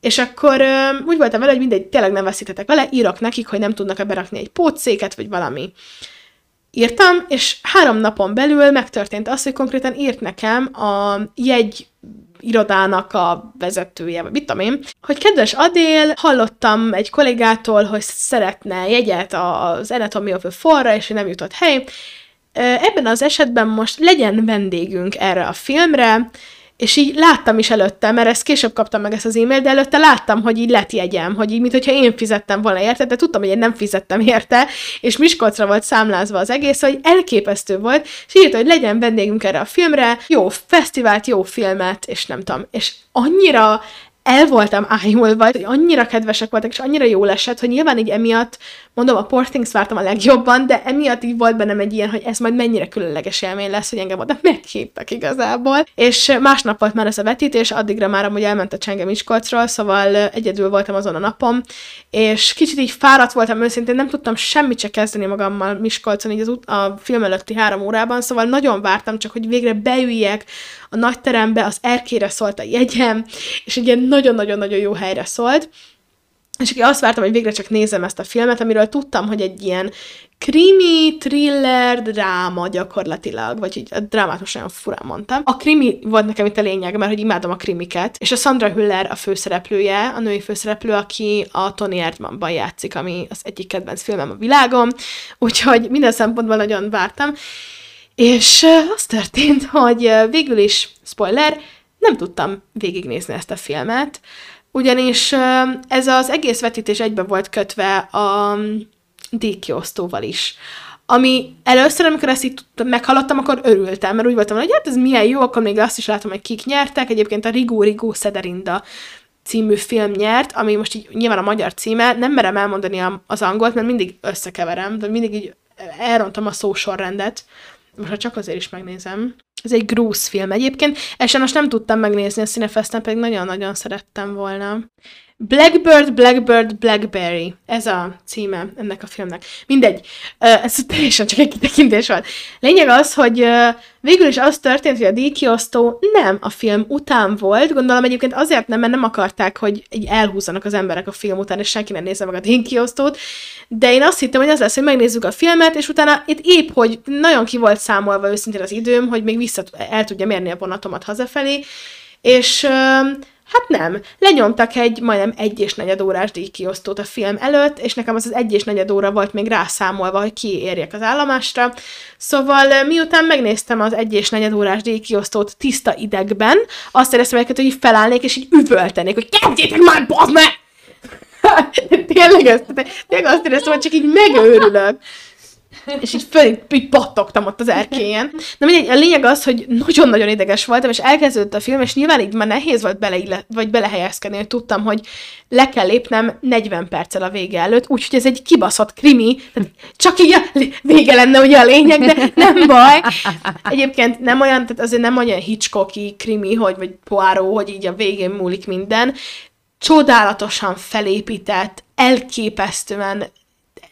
És akkor uh, úgy voltam vele, hogy mindegy, tényleg nem veszíthetek vele, írok nekik, hogy nem tudnak-e berakni egy pótszéket, vagy valami. Írtam, és három napon belül megtörtént az, hogy konkrétan írt nekem a jegy irodának a vezetője, vagy mit tudom én, hogy kedves Adél, hallottam egy kollégától, hogy szeretne jegyet az Anatomy of a Fall-ra, és nem jutott hely. Ebben az esetben most legyen vendégünk erre a filmre, és így láttam is előtte, mert ezt később kaptam meg ezt az e-mailt, de előtte láttam, hogy így lett jegyem, hogy így, mintha én fizettem volna érte, de tudtam, hogy én nem fizettem érte, és Miskolcra volt számlázva az egész, hogy elképesztő volt, és írta, hogy legyen vendégünk erre a filmre, jó fesztivált, jó filmet, és nem tudom. És annyira el voltam ájulva, hogy annyira kedvesek voltak, és annyira jól esett, hogy nyilván így emiatt, mondom, a Poor Things vártam a legjobban, de emiatt így volt bennem egy ilyen, hogy ez majd mennyire különleges élmény lesz, hogy engem oda meghívtak igazából. És másnap volt már ez a vetítés, addigra már amúgy elment a csenge Miskolcról, szóval egyedül voltam azon a napom, és kicsit így fáradt voltam őszintén, nem tudtam semmit se kezdeni magammal Miskolcon, így az ut- a film előtti három órában, szóval nagyon vártam csak, hogy végre beüljek a nagy terembe, az erkére szólt a jegyem, és egy ilyen nagyon-nagyon-nagyon jó helyre szólt. És aki azt vártam, hogy végre csak nézem ezt a filmet, amiről tudtam, hogy egy ilyen krimi, thriller, dráma gyakorlatilag, vagy így a drámát most nagyon furán mondtam. A krimi volt nekem itt a lényeg, mert hogy imádom a krimiket, és a Sandra Hüller a főszereplője, a női főszereplő, aki a Tony Erdmannban játszik, ami az egyik kedvenc filmem a világon, úgyhogy minden szempontból nagyon vártam. És az történt, hogy végül is, spoiler, nem tudtam végignézni ezt a filmet, ugyanis ez az egész vetítés egybe volt kötve a díjkiosztóval is. Ami először, amikor ezt így meghallottam, akkor örültem, mert úgy voltam, hogy hát ez milyen jó, akkor még azt is látom, hogy kik nyertek. Egyébként a Rigó Rigó Szederinda című film nyert, ami most így nyilván a magyar címe, nem merem elmondani az angolt, mert mindig összekeverem, de mindig így elrontom a szósorrendet. Most ha csak azért is megnézem. Ez egy grúz film egyébként, és most nem tudtam megnézni a Cinefesten, pedig nagyon-nagyon szerettem volna. Blackbird, Blackbird, Blackberry. Ez a címe ennek a filmnek. Mindegy, ez teljesen csak egy kitekintés volt. Lényeg az, hogy végül is az történt, hogy a díjkiosztó nem a film után volt, gondolom egyébként azért nem, mert nem akarták, hogy így elhúzzanak az emberek a film után, és senki nem nézze meg a díjkiosztót, de én azt hittem, hogy az lesz, hogy megnézzük a filmet, és utána itt épp, hogy nagyon ki volt számolva őszintén az időm, hogy még vissza el tudjam érni a vonatomat hazafelé, és... hát nem. Lenyomtak egy majdnem egy és negyed órás díjkiosztót a film előtt, és nekem az az egy és negyed óra volt még rászámolva, hogy kiérjek az állomásra. Szóval miután megnéztem az egy és negyed órás díjkiosztót tiszta idegben, azt éreztem egyébként, hogy így felállnék, és így üvöltenék, hogy kezdjétek már, bazd meg! Tényleg ezt, tényleg azt éreztem, hogy csak így megőrülök. És így föl így pattogtam ott az erkélyen. Na mindegy, a lényeg az, hogy nagyon-nagyon ideges voltam, és elkezdődött a film, és nyilván így már nehéz volt bele, vagy belehelyezkedni, hogy tudtam, hogy le kell lépnem negyven perccel a vége előtt, úgyhogy ez egy kibaszott krimi, csak így a vége lenne ugye a lényeg, de nem baj. Egyébként nem olyan, tehát azért nem olyan Hitchcock-i krimi, hogy, vagy Poirot, hogy így a végén múlik minden. Csodálatosan felépített, elképesztően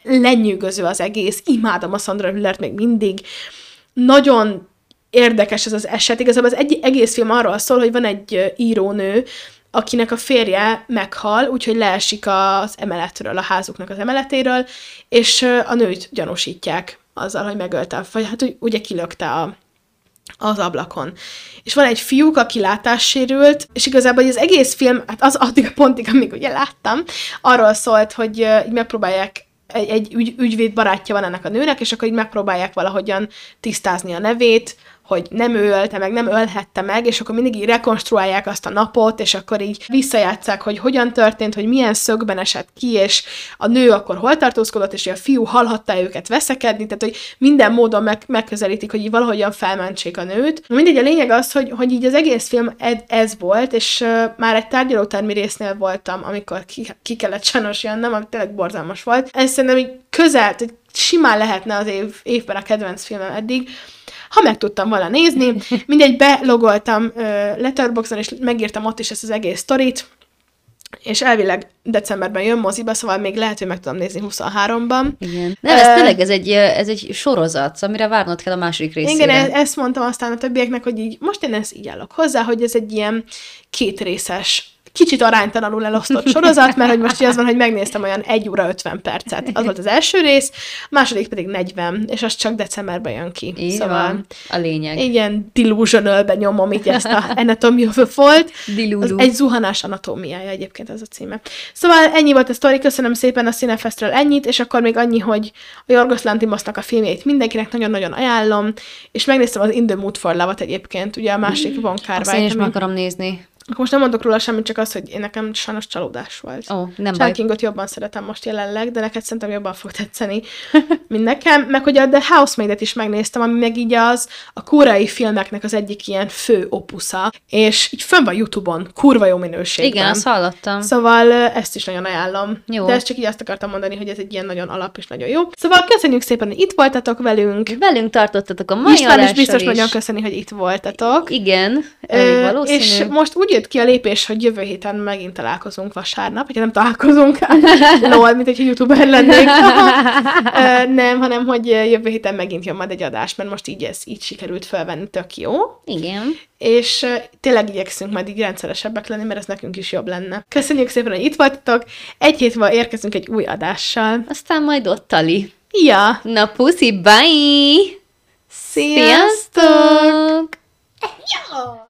lenyűgöző az egész, imádom a Sandra Hüllert még mindig. Nagyon érdekes ez az eset. Igazából az egy, egész film arról szól, hogy van egy írónő, akinek a férje meghal, úgyhogy leesik az emeletről, a házuknak az emeletéről, és a nőt gyanúsítják azzal, hogy megölte, vagy hát ugye kilökte a az ablakon. És van egy fiúk, aki látássérült, és igazából az egész film, hát az addig a pontig, amíg ugye láttam, arról szólt, hogy így megpróbálják egy, egy ügy, ügyvéd barátja van ennek a nőnek, és akkor így megpróbálják valahogyan tisztázni a nevét, hogy nem ő ölte meg, nem ölhette meg, és akkor mindig így rekonstruálják azt a napot, és akkor így visszajátszák, hogy hogyan történt, hogy milyen szögben esett ki, és a nő akkor hol tartózkodott, és a fiú hallhatta őket veszekedni, tehát hogy minden módon meg, megközelítik, hogy így valahogyan felmentsék a nőt. Mindegy, a lényeg az, hogy, hogy így az egész film ed, ez volt, és uh, már egy tárgyalótermi résznél voltam, amikor ki, ki kellett sajnos jönnöm, ami tényleg borzalmas volt. Ez szerintem így közel, tehát simán lehetne az év, évben a kedvenc filmem eddig, ha meg tudtam volna nézni. Mindegy, belogoltam uh, Letterboxon, és megírtam ott is ezt az egész sztorit, és elvileg decemberben jön moziba, szóval még lehet, hogy meg tudom nézni huszonháromban. Igen. Nem, ez uh, tényleg ez egy, ez egy sorozat, amire várnod kell a második részére. Igen, ezt mondtam aztán a többieknek, hogy így, most én ezt így állok hozzá, hogy ez egy ilyen kétrészes, kicsit aránytalanul elosztott sorozat, mert hogy most így az van, hogy megnéztem olyan egy óra ötven percet. Az volt az első rész, második pedig negyven, és az csak decemberben jön ki. Így szóval van, a lényeg. Igen, delusional-ben nyomom így ezt a Anatomy of a Fall. Egy zuhanás anatómiája egyébként az a címe. Szóval ennyi volt a sztori, köszönöm szépen a Cinefestről ennyit, és akkor még annyi, hogy a Jorgosz Lantimosznak a filmjeit mindenkinek nagyon-nagyon ajánlom, és megnéztem az In the Mood for Love-ot egyébként, ugye a másik Von Kárvályt. Azt én is meg akarom nézni. Akkor most nem mondok róla semmit, csak az, hogy én nekem sajnos csalódás volt. Ó, nem baj. Kingot jobban szeretem most jelenleg, de neked szerintem jobban fog tetszeni, mint nekem. Meg hogy a The Housemaid-et is megnéztem, ami meg így az a koreai filmeknek az egyik ilyen fő opusza, és így fönn van YouTube-on, kurva jó minőségben. Igen, azt hallottam. Szóval ezt is nagyon ajánlom. Jó. De ezt csak így azt akartam mondani, hogy ez egy ilyen nagyon alap és nagyon jó. Szóval köszönjük szépen, hogy itt voltatok velünk. Velünk tartottatok a mai István is biztos is. Nagyon köszöni, hogy itt voltatok. Igen, elég valószínű. És most úgy jött ki a lépés, hogy jövő héten megint találkozunk vasárnap, hogyha nem találkozunk, lol, mint hogyha youtuber lennék. Nem, hanem hogy jövő héten megint jön majd egy adás, mert most így ez így sikerült felvenni, tök jó. Igen. És tényleg igyekszünk majd így rendszeresebbek lenni, mert ez nekünk is jobb lenne. Köszönjük szépen, hogy itt voltatok. Egy hét múlva érkezünk egy új adással. Aztán majd ott Tali. Ja. Na puszi, bye! Sziasztok! Sziasztok!